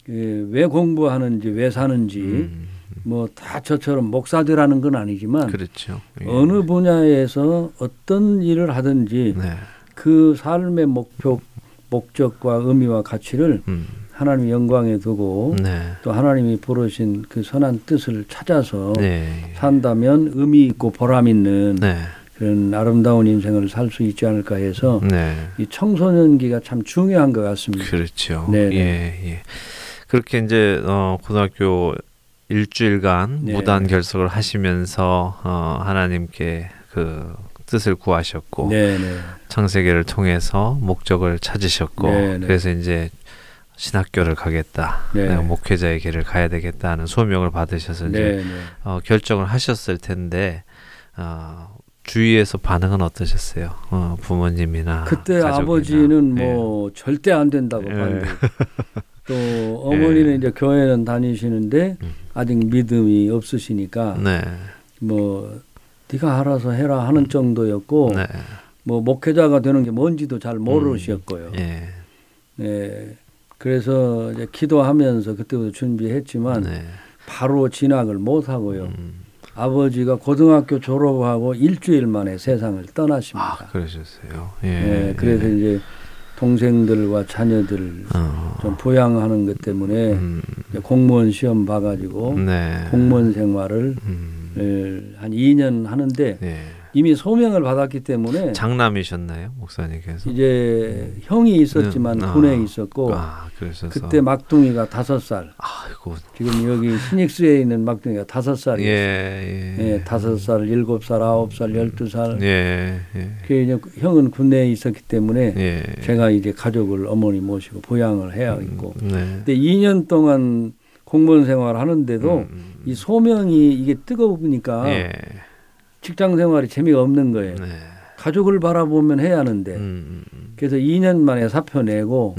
왜 공부하는지 왜 사는지 뭐 다 저처럼 목사되라는 건 아니지만 그렇죠. 예. 어느 분야에서 어떤 일을 하든지 그 삶의 목적과 의미와 가치를 하나님 영광에 두고 또 하나님이 부르신 그 선한 뜻을 찾아서 산다면 의미 있고 보람 있는 그런 아름다운 인생을 살 수 있지 않을까 해서 이 청소년기가 참 중요한 것 같습니다. 그렇죠. 네. 예. 그렇게 이제 고등학교 일주일간 무단 결석을 하시면서 하나님께 그 뜻을 구하셨고 창세기를 통해서 목적을 찾으셨고 그래서 이제 신학교를 가겠다, 내가 목회자의 길을 가야 되겠다 하는 소명을 받으셔서 이제 결정을 하셨을 텐데 주위에서 반응은 어떠셨어요? 부모님이나 그때 가족이나. 아버지는 뭐 절대 안 된다고 반대. 또 어머니는 이제 교회는 다니시는데 아직 믿음이 없으시니까 뭐 네가 알아서 해라 하는 정도였고 뭐 목회자가 되는 게 뭔지도 잘 모르셨고요. 그래서 이제 기도하면서 그때부터 준비했지만 바로 진학을 못 하고요. 아버지가 고등학교 졸업하고 일주일 만에 세상을 떠나십니다. 아, 그러셨어요. 그래서 이제 동생들과 자녀들 좀 부양하는 것 때문에 공무원 시험 봐가지고 공무원 생활을 한 2년 하는데 이미 소명을 받았기 때문에. 장남이셨나요, 목사님께서? 이제 형이 있었지만 군에 있었고 그때 막둥이가 5살. 아이고. 지금 여기 피닉스에 있는 막둥이가 5살이었어요. 5살, 7살, 9살, 12살. 이제 형은 군에 있었기 때문에 제가 이제 가족을 어머니 모시고 보양을 해야 했고. 근데 2년 동안 공무원 생활을 하는데도 이 소명이 이게 뜨거우니까 직장 생활이 재미가 없는 거예요. 가족을 바라보면 해야 하는데 그래서 2년 만에 사표 내고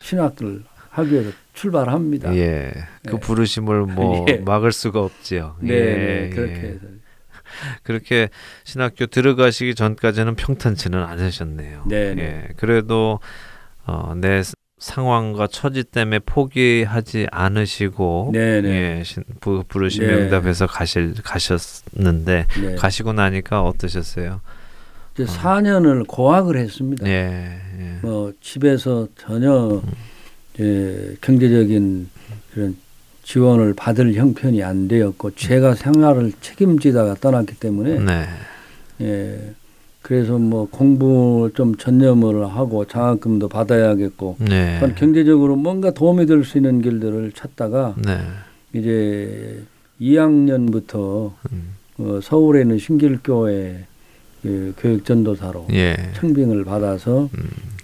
신학을 하기 위해서 출발합니다. 그 부르심을 뭐 막을 수가 없지요. 그렇게 해서. 그렇게 신학교 들어가시기 전까지는 평탄치는 않으셨네요. 그래도 내 상황과 처지 때문에 포기하지 않으시고 부르심에 응답해서 가셨는데 가시고 나니까 어떠셨어요? 이제 4년을 고학을 했습니다. 뭐 집에서 전혀 경제적인 그런 지원을 받을 형편이 안 되었고 제가 생활을 책임지다가 떠났기 때문에 그래서 뭐 공부 좀 전념을 하고 장학금도 받아야겠고 경제적으로 뭔가 도움이 될 수 있는 길들을 찾다가 이제 2학년부터 서울에 있는 신길교회 교육전도사로 청빙을 받아서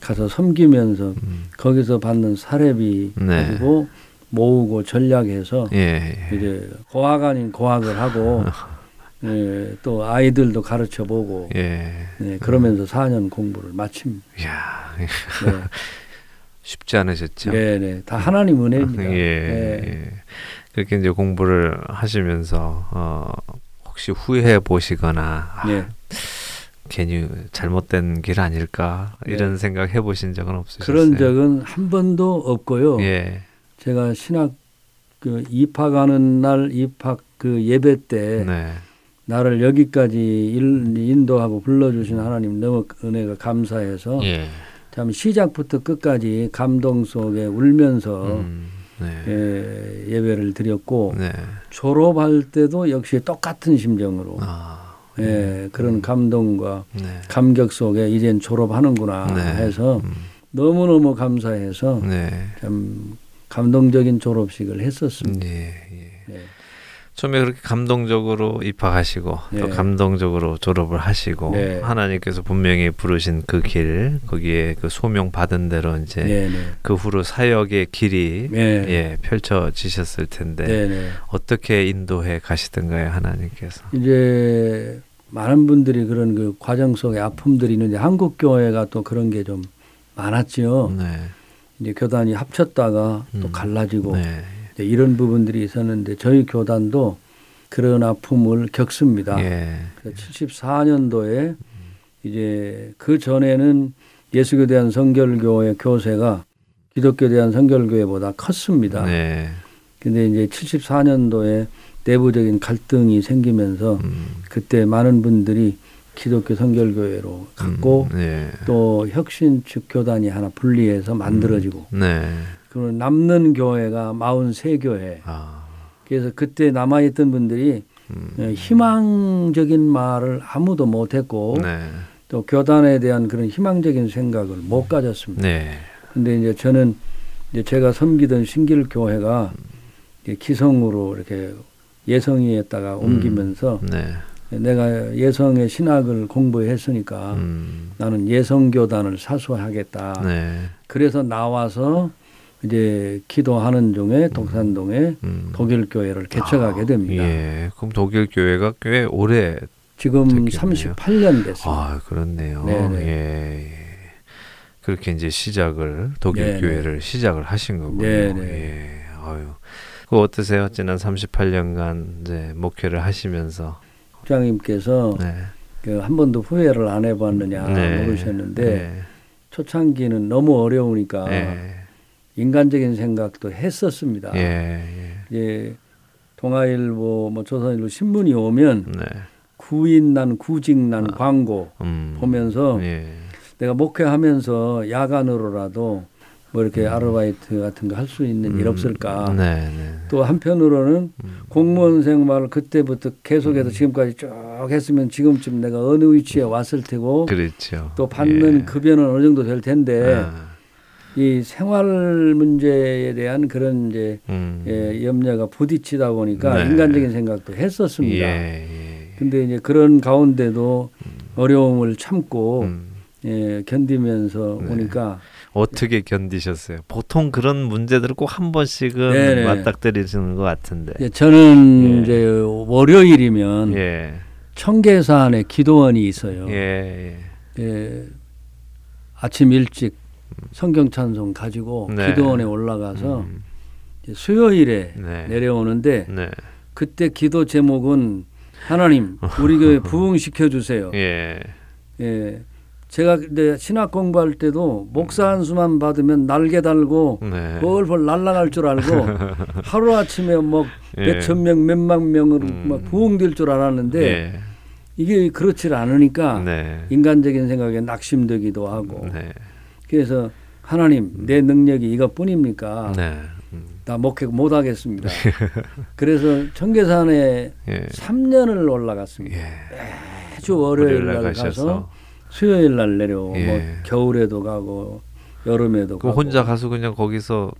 가서 섬기면서 거기서 받는 사례비 가지고 모으고 전략해서 이제 고학 아닌 고학을 하고 또 아이들도 가르쳐보고 그러면서 4년 공부를 마칩니다. 쉽지 않으셨죠? 다 하나님 은혜입니다. 그렇게 이제 공부를 하시면서 혹시 후회해 보시거나 괜히 잘못된 길 아닐까 이런 생각 해보신 적은 없으셨어요? 그런 적은 한 번도 없고요. 제가 신학 그 입학하는 날 입학 그 예배 때 나를 여기까지 인도하고 불러주신 하나님 너무 은혜가 감사해서 참 시작부터 끝까지 감동 속에 울면서 예배를 드렸고 졸업할 때도 역시 똑같은 심정으로 그런 감동과 감격 속에 이젠 졸업하는구나 해서 너무너무 감사해서 참 감동적인 졸업식을 했었습니다. 처음에 그렇게 감동적으로 입학하시고 네. 또 감동적으로 졸업을 하시고 네. 하나님께서 분명히 부르신 그 길, 거기에 그 소명 받은 대로 이제 네. 그 후로 사역의 길이 네. 예, 펼쳐지셨을 텐데 네. 어떻게 인도해 가시던가요, 하나님께서? 이제 많은 분들이 그런 그 과정 속에 아픔들이 있는데 한국 교회가 또 그런 게 좀 많았지요. 네. 이제 교단이 합쳤다가 또 갈라지고. 네. 이런 부분들이 있었는데 저희 교단도 그런 아픔을 겪습니다. 예. 74년도에 이제 그 전에는 예수교 대한성결교회 교세가 기독교 대한성결교회보다 컸습니다. 그런데 예. 이제 74년도에 내부적인 갈등이 생기면서 그때 많은 분들이 기독교 성결교회로 갔고 예. 또 혁신 측 교단이 하나 분리해서 만들어지고 네. 남는 교회가 43교회. 아. 그래서 그때 남아있던 분들이 희망적인 말을 아무도 못했고 네. 또 교단에 대한 그런 희망적인 생각을 못 가졌습니다. 그런데 네. 이제 저는 이제 제가 섬기던 신길교회가 기성으로 이렇게 예성이에다가 옮기면서 네. 내가 예성의 신학을 공부했으니까 나는 예성교단을 사수하겠다. 네. 그래서 나와서 이제 기도하는 중에 독산동에 독일교회를 개척하게 됩니다. 예, 그럼 독일교회가 꽤 오래 지금 됐겠네요. 38년 됐습니다. 아, 그렇네요. 예, 예. 그렇게 이제 시작을 독일교회를 시작을 하신 거고요. 예, 아유, 그거 어떠세요? 지난 38년간 이제 목회를 하시면서 국장님께서 네. 그 한 번도 후회를 안 해봤느냐 네. 물으셨는데 네. 초창기는 너무 어려우니까. 네. 인간적인 생각도 했었습니다. 예, 예. 예, 동아일보, 뭐 조선일보 신문이 오면 네. 구인난 구직난 광고 보면서 예. 내가 목회하면서 야간으로라도 뭐 이렇게 아르바이트 같은 거 할 수 있는 일 없을까. 네, 네. 또 한편으로는 공무원 생활을 그때부터 계속해서 지금까지 쭉 했으면 지금쯤 내가 어느 위치에 왔을 테고 그렇죠. 또 받는 예. 급여는 어느 정도 될 텐데 이 생활 문제에 대한 그런 이제 예, 염려가 부딪히다 보니까 네. 인간적인 생각도 했었습니다. 그런데 예, 예, 예. 이제 그런 가운데도 어려움을 참고 예, 견디면서 네. 오니까 어떻게 견디셨어요? 보통 그런 문제들을 꼭 한 번씩은 네네. 맞닥뜨리시는 것 같은데. 예, 저는 예. 이제 월요일이면 예. 청계산에 기도원이 있어요. 예, 예. 예, 아침 일찍. 성경 찬송 가지고 네. 기도원에 올라가서 수요일에 네. 내려오는데 네. 그때 기도 제목은 하나님 우리 교회 부흥시켜 주세요. 예. 예. 제가 근데 신학 공부할 때도 목사 한 수만 받으면 날개 달고 네. 벌벌 날아갈 줄 알고 하루 아침에 뭐 몇천 명, 몇만 명으로 막 부흥될 줄 알았는데. 예. 이게 그렇지 않으니까 네. 인간적인 생각에 낙심되기도 하고. 네. 그래서 하나님 내 능력이 이것뿐입니까? 네. 나 목회 못하겠습니다. 그래서 청계산에 예. 3년을 올라갔습니다. 예. 매주 월요일날 가서 수요일날 내려오고 예. 뭐 겨울에도 가고 여름에도 가고 혼자 가서 그냥 거기서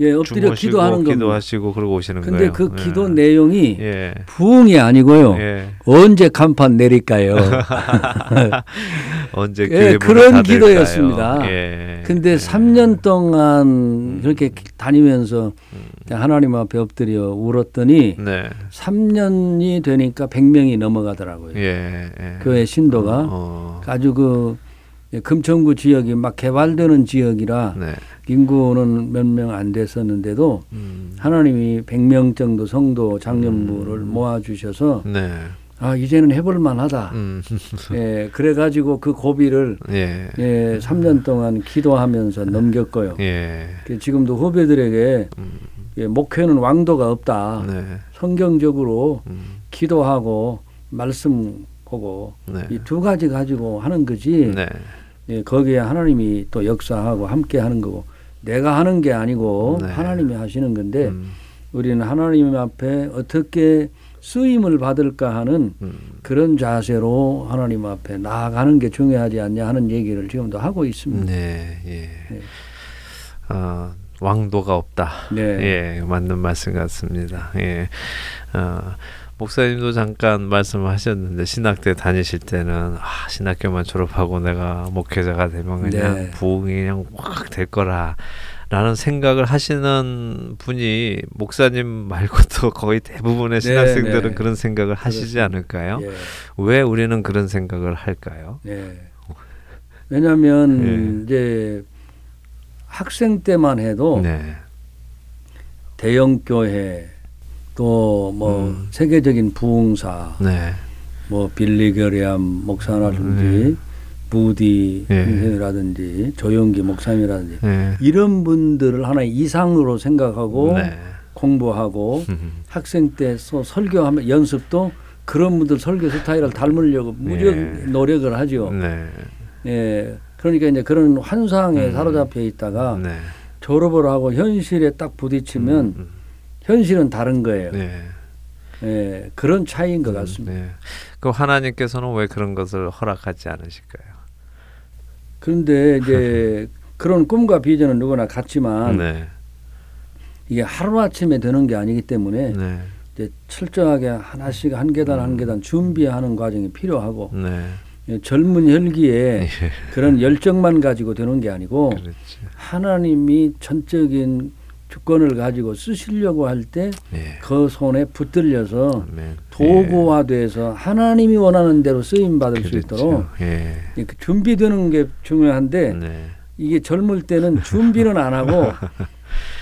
예, 엎드려 기도하는 겁니다. 기도하시고 그러고 오시는 근데 거예요. 근데 그 기도 예. 내용이 예. 부흥이 아니고요. 예. 언제 간판 내릴까요? 언제 예, 그런 기도였습니다. 그런데 예. 3년 동안 그렇게 다니면서 하나님 앞에 엎드려 울었더니 네. 3년이 되니까 100명이 넘어가더라고요. 예. 예. 교회 신도가 아주 그 금천구 지역이 막 개발되는 지역이라 네. 인구는 몇 명 안 됐었는데도 하나님이 100명 정도 성도 장년부를 모아주셔서 네. 아 이제는 해볼 만하다. 예, 그래가지고 그 고비를 예. 예, 3년 동안 기도하면서 넘겼고요. 예. 지금도 후배들에게 예, 목회는 왕도가 없다. 네. 성경적으로 기도하고 말씀 보고 네. 이 두 가지 가지고 하는 거지 네. 예, 거기에 하나님이 또 역사하고 함께 하는 거고 내가 하는 게 아니고 네. 하나님이 하시는 건데 우리는 하나님 앞에 어떻게 쓰임을 받을까 하는 그런 자세로 하나님 앞에 나아가는 게 중요하지 않냐 하는 얘기를 지금도 하고 있습니다. 네, 예. 예. 왕도가 없다. 네. 예, 맞는 말씀 같습니다. 예. 목사님도 잠깐 말씀하셨는데 신학대 다니실 때는 신학교만 졸업하고 내가 목회자가 되면 그냥 네. 부흥이 그냥 확 될 거라 라는 생각을 하시는 분이 목사님 말고도 거의 대부분의 신학생들은 네. 그런 생각을 하시지 않을까요? 네. 왜 우리는 그런 생각을 할까요? 네. 왜냐하면 네. 이제 학생 때만 해도 네. 대형 교회 또 뭐 세계적인 부흥사 네. 뭐 빌리 그레이엄 목사라든지 부디 선생이라든지 예. 조영기 목사님이라든지 예. 이런 분들을 하나의 이상으로 생각하고 네. 공부하고 학생 때 설교하면 연습도 그런 분들 설교 스타일을 닮으려고 무척 예. 노력을 하죠. 네. 예. 그러니까 이제 그런 환상에 사로잡혀 있다가 네. 졸업을 하고 현실에 딱 부딪히면 현실은 다른 거예요. 네. 예. 그런 차이인 것 같습니다. 네. 그럼 하나님께서는 왜 그런 것을 허락하지 않으실까요? 그런데 이제 그런 꿈과 비전은 누구나 같지만 네. 이게 하루아침에 되는 게 아니기 때문에 네. 이제 철저하게 하나씩 한 계단 한 계단 준비하는 과정이 필요하고 네. 젊은 혈기에 그런 열정만 가지고 되는 게 아니고 그렇지. 하나님이 전적인 주권을 가지고 쓰시려고 할 때 그 손에 붙들려서 아멘. 도구화돼서 예. 하나님이 원하는 대로 쓰임받을 수 있도록 예. 준비되는 게 중요한데 네. 이게 젊을 때는 준비는 안 하고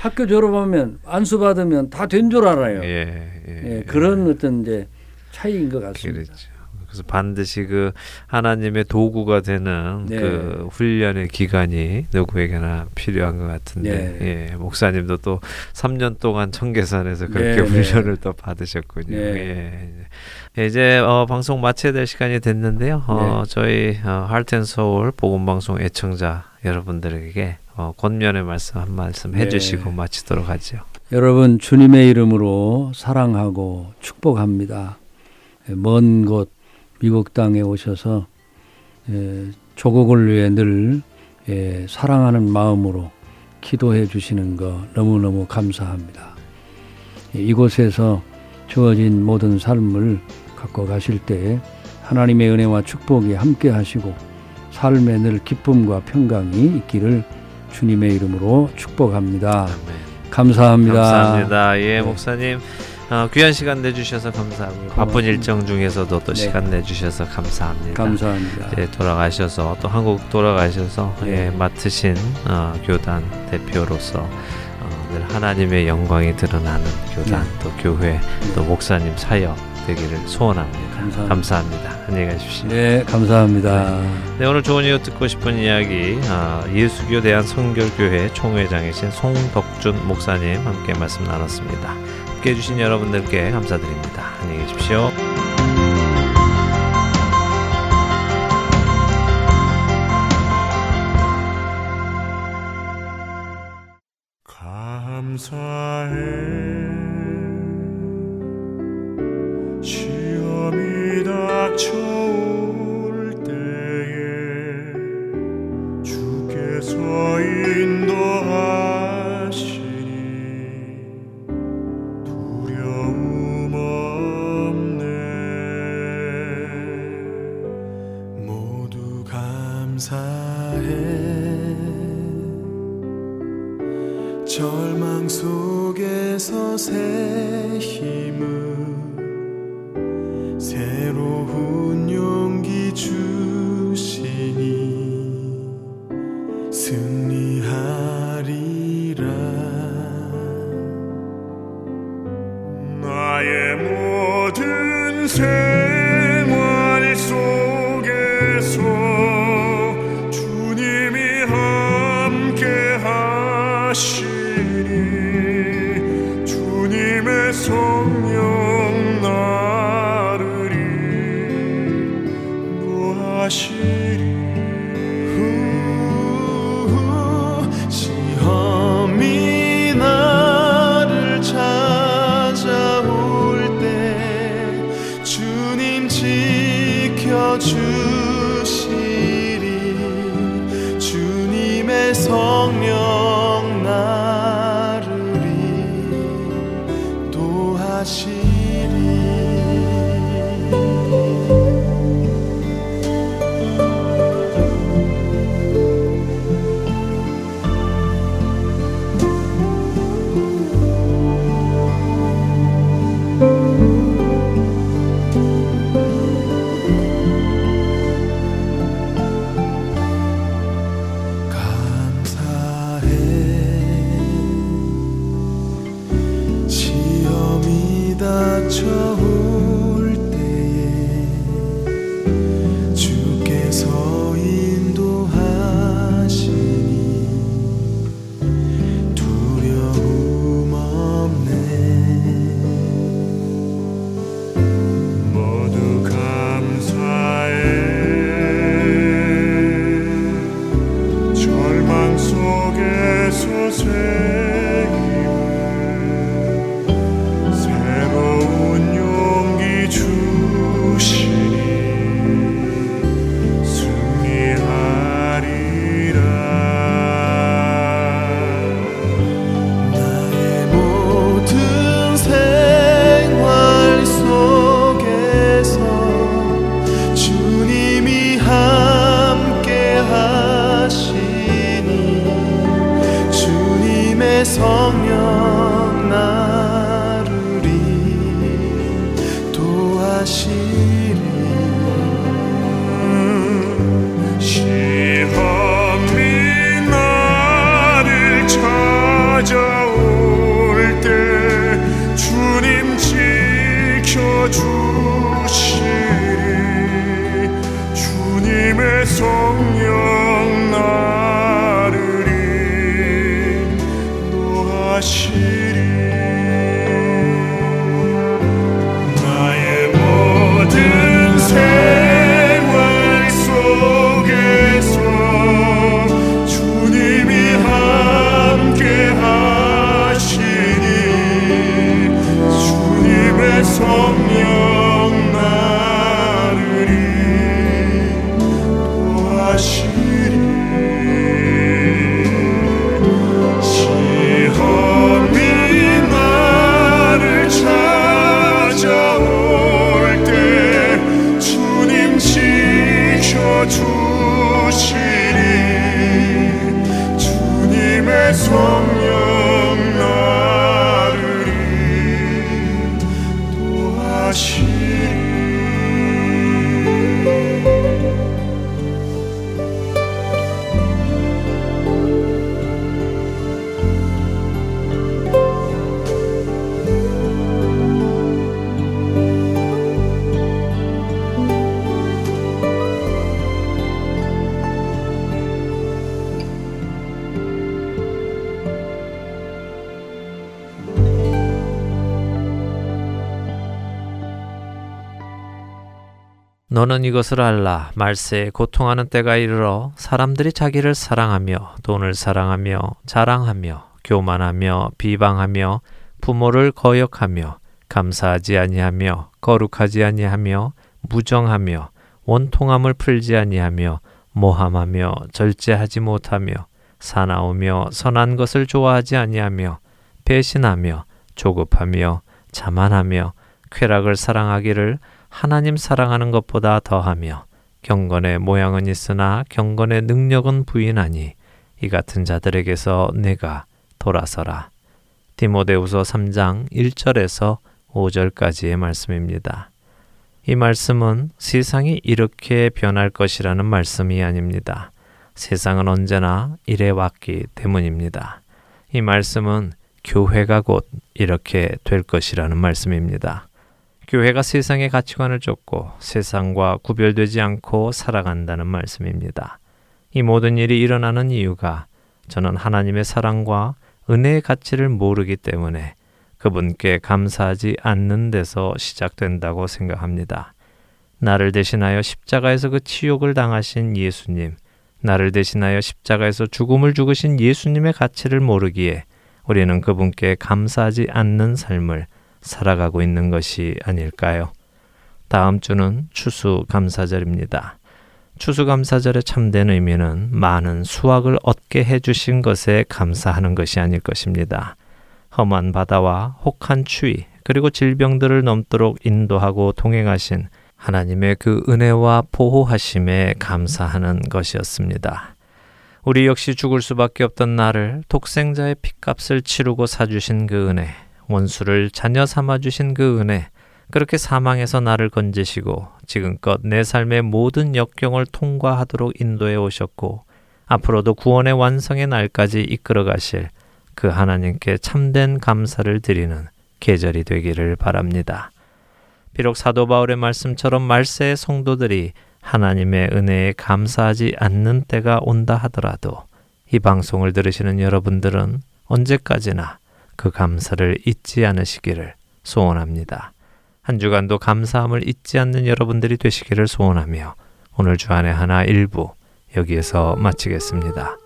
학교 졸업하면 안수 받으면 다 된 줄 알아요. 예, 그런 어떤 이제 차이인 것 같습니다. 그렇죠. 그래서 반드시 그 하나님의 도구가 되는 네. 그 훈련의 기간이 누구에게나 필요한 것 같은데 네. 예, 목사님도 또 3년 동안 청계산에서 그렇게 네. 훈련을 또 받으셨군요. 네. 예. 이제 방송 마쳐야 될 시간이 됐는데요. 네. 저희 하트앤서울 복음방송 애청자 여러분들에게 권면의 말씀 한 말씀 해주시고 네. 마치도록 하죠. 여러분 주님의 이름으로 사랑하고 축복합니다. 먼 곳 미국 땅에 오셔서 조국을 위해 늘 사랑하는 마음으로 기도해 주시는 거 너무너무 감사합니다. 이곳에서 주어진 모든 삶을 갖고 가실 때 하나님의 은혜와 축복이 함께 하시고 삶에 늘 기쁨과 평강이 있기를 주님의 이름으로 축복합니다. 아멘. 감사합니다. 감사합니다. 예, 목사님. 귀한 시간 내주셔서 감사하고요. 바쁜 일정 중에서도 또 네. 시간 내주셔서 감사합니다. 감사합니다. 이제 돌아가셔서 또 한국 돌아가셔서 네. 예, 맡으신 교단 대표로서 늘 하나님의 영광이 드러나는 교단 네. 또 교회 네. 또 목사님 사역 되기를 소원합니다. 감사합니다. 감사합니다. 안녕히 가십시오. 네, 감사합니다. 네, 오늘 좋은 이유 듣고 싶은 이야기 예수교 대한성결교회 총회장이신 송덕준 목사님 함께 말씀 나눴습니다. 함께해 주신 여러분들께 감사드립니다. 안녕히 계십시오. 감사해 시험이 닥쳐올 때에 주께서 인도하시니 사해 절망 속에서 새 힘을 새로운 용기 주시니 승리하리라 나의 모든 생활 속에서 주님의 성령 나를 인도하시리 시험이 나를 찾아올 때 주님 지켜주시리 주님의 성령 나를 너는 이것을 알라. 말세에 고통하는 때가 이르러 사람들이 자기를 사랑하며 돈을 사랑하며 자랑하며 교만하며 비방하며 부모를 거역하며 감사하지 아니하며 거룩하지 아니하며 무정하며 원통함을 풀지 아니하며 모함하며 절제하지 못하며 사나우며 선한 것을 좋아하지 아니하며 배신하며 조급하며 자만하며 쾌락을 사랑하기를 하나님 사랑하는 것보다 더하며 경건의 모양은 있으나 경건의 능력은 부인하니 이 같은 자들에게서 내가 돌아서라. 디모데후서 3장 1절에서 5절까지의 말씀입니다. 이 말씀은 세상이 이렇게 변할 것이라는 말씀이 아닙니다. 세상은 언제나 이래 왔기 때문입니다. 이 말씀은 교회가 곧 이렇게 될 것이라는 말씀입니다. 교회가 세상의 가치관을 쫓고 세상과 구별되지 않고 살아간다는 말씀입니다. 이 모든 일이 일어나는 이유가 저는 하나님의 사랑과 은혜의 가치를 모르기 때문에 그분께 감사하지 않는 데서 시작된다고 생각합니다. 나를 대신하여 십자가에서 그 치욕을 당하신 예수님, 나를 대신하여 십자가에서 죽음을 죽으신 예수님의 가치를 모르기에 우리는 그분께 감사하지 않는 삶을 살아가고 있는 것이 아닐까요? 다음 주는 추수감사절입니다. 추수감사절의 참된 의미는 많은 수확을 얻게 해주신 것에 감사하는 것이 아닐 것입니다. 험한 바다와 혹한 추위, 그리고 질병들을 넘도록 인도하고 동행하신 하나님의 그 은혜와 보호하심에 감사하는 것이었습니다. 우리 역시 죽을 수밖에 없던 나를 독생자의 핏값을 치르고 사주신 그 은혜, 원수를 자녀 삼아주신 그 은혜, 그렇게 사망에서 나를 건지시고 지금껏 내 삶의 모든 역경을 통과하도록 인도해 오셨고 앞으로도 구원의 완성의 날까지 이끌어 가실 그 하나님께 참된 감사를 드리는 계절이 되기를 바랍니다. 비록 사도 바울의 말씀처럼 말세의 성도들이 하나님의 은혜에 감사하지 않는 때가 온다 하더라도 이 방송을 들으시는 여러분들은 언제까지나 그 감사를 잊지 않으시기를 소원합니다. 한 주간도 감사함을 잊지 않는 여러분들이 되시기를 소원하며 오늘 주안의 하나 일부 여기에서 마치겠습니다.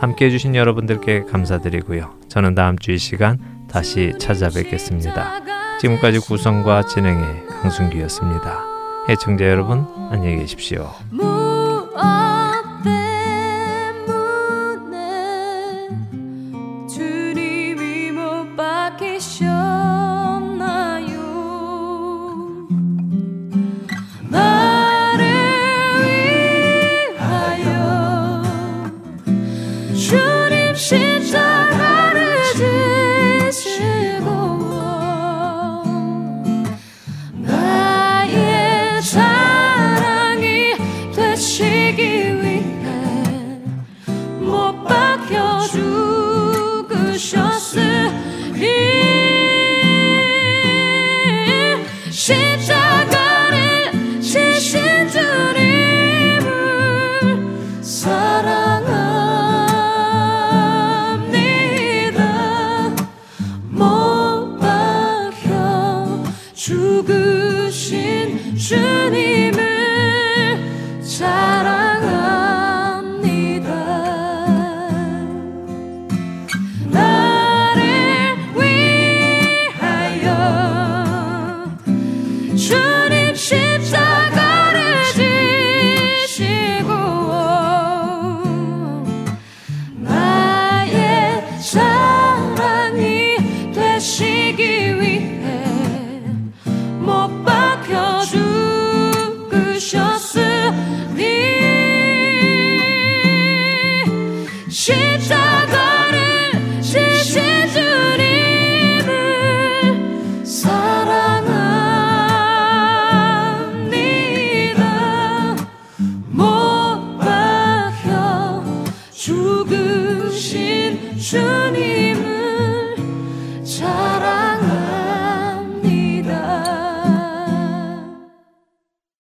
함께해 주신 여러분들께 감사드리고요. 저는 다음 주 이 시간 다시 찾아뵙겠습니다. 지금까지 구성과 진행의 강순기였습니다. 애청자 여러분 안녕히 계십시오. She's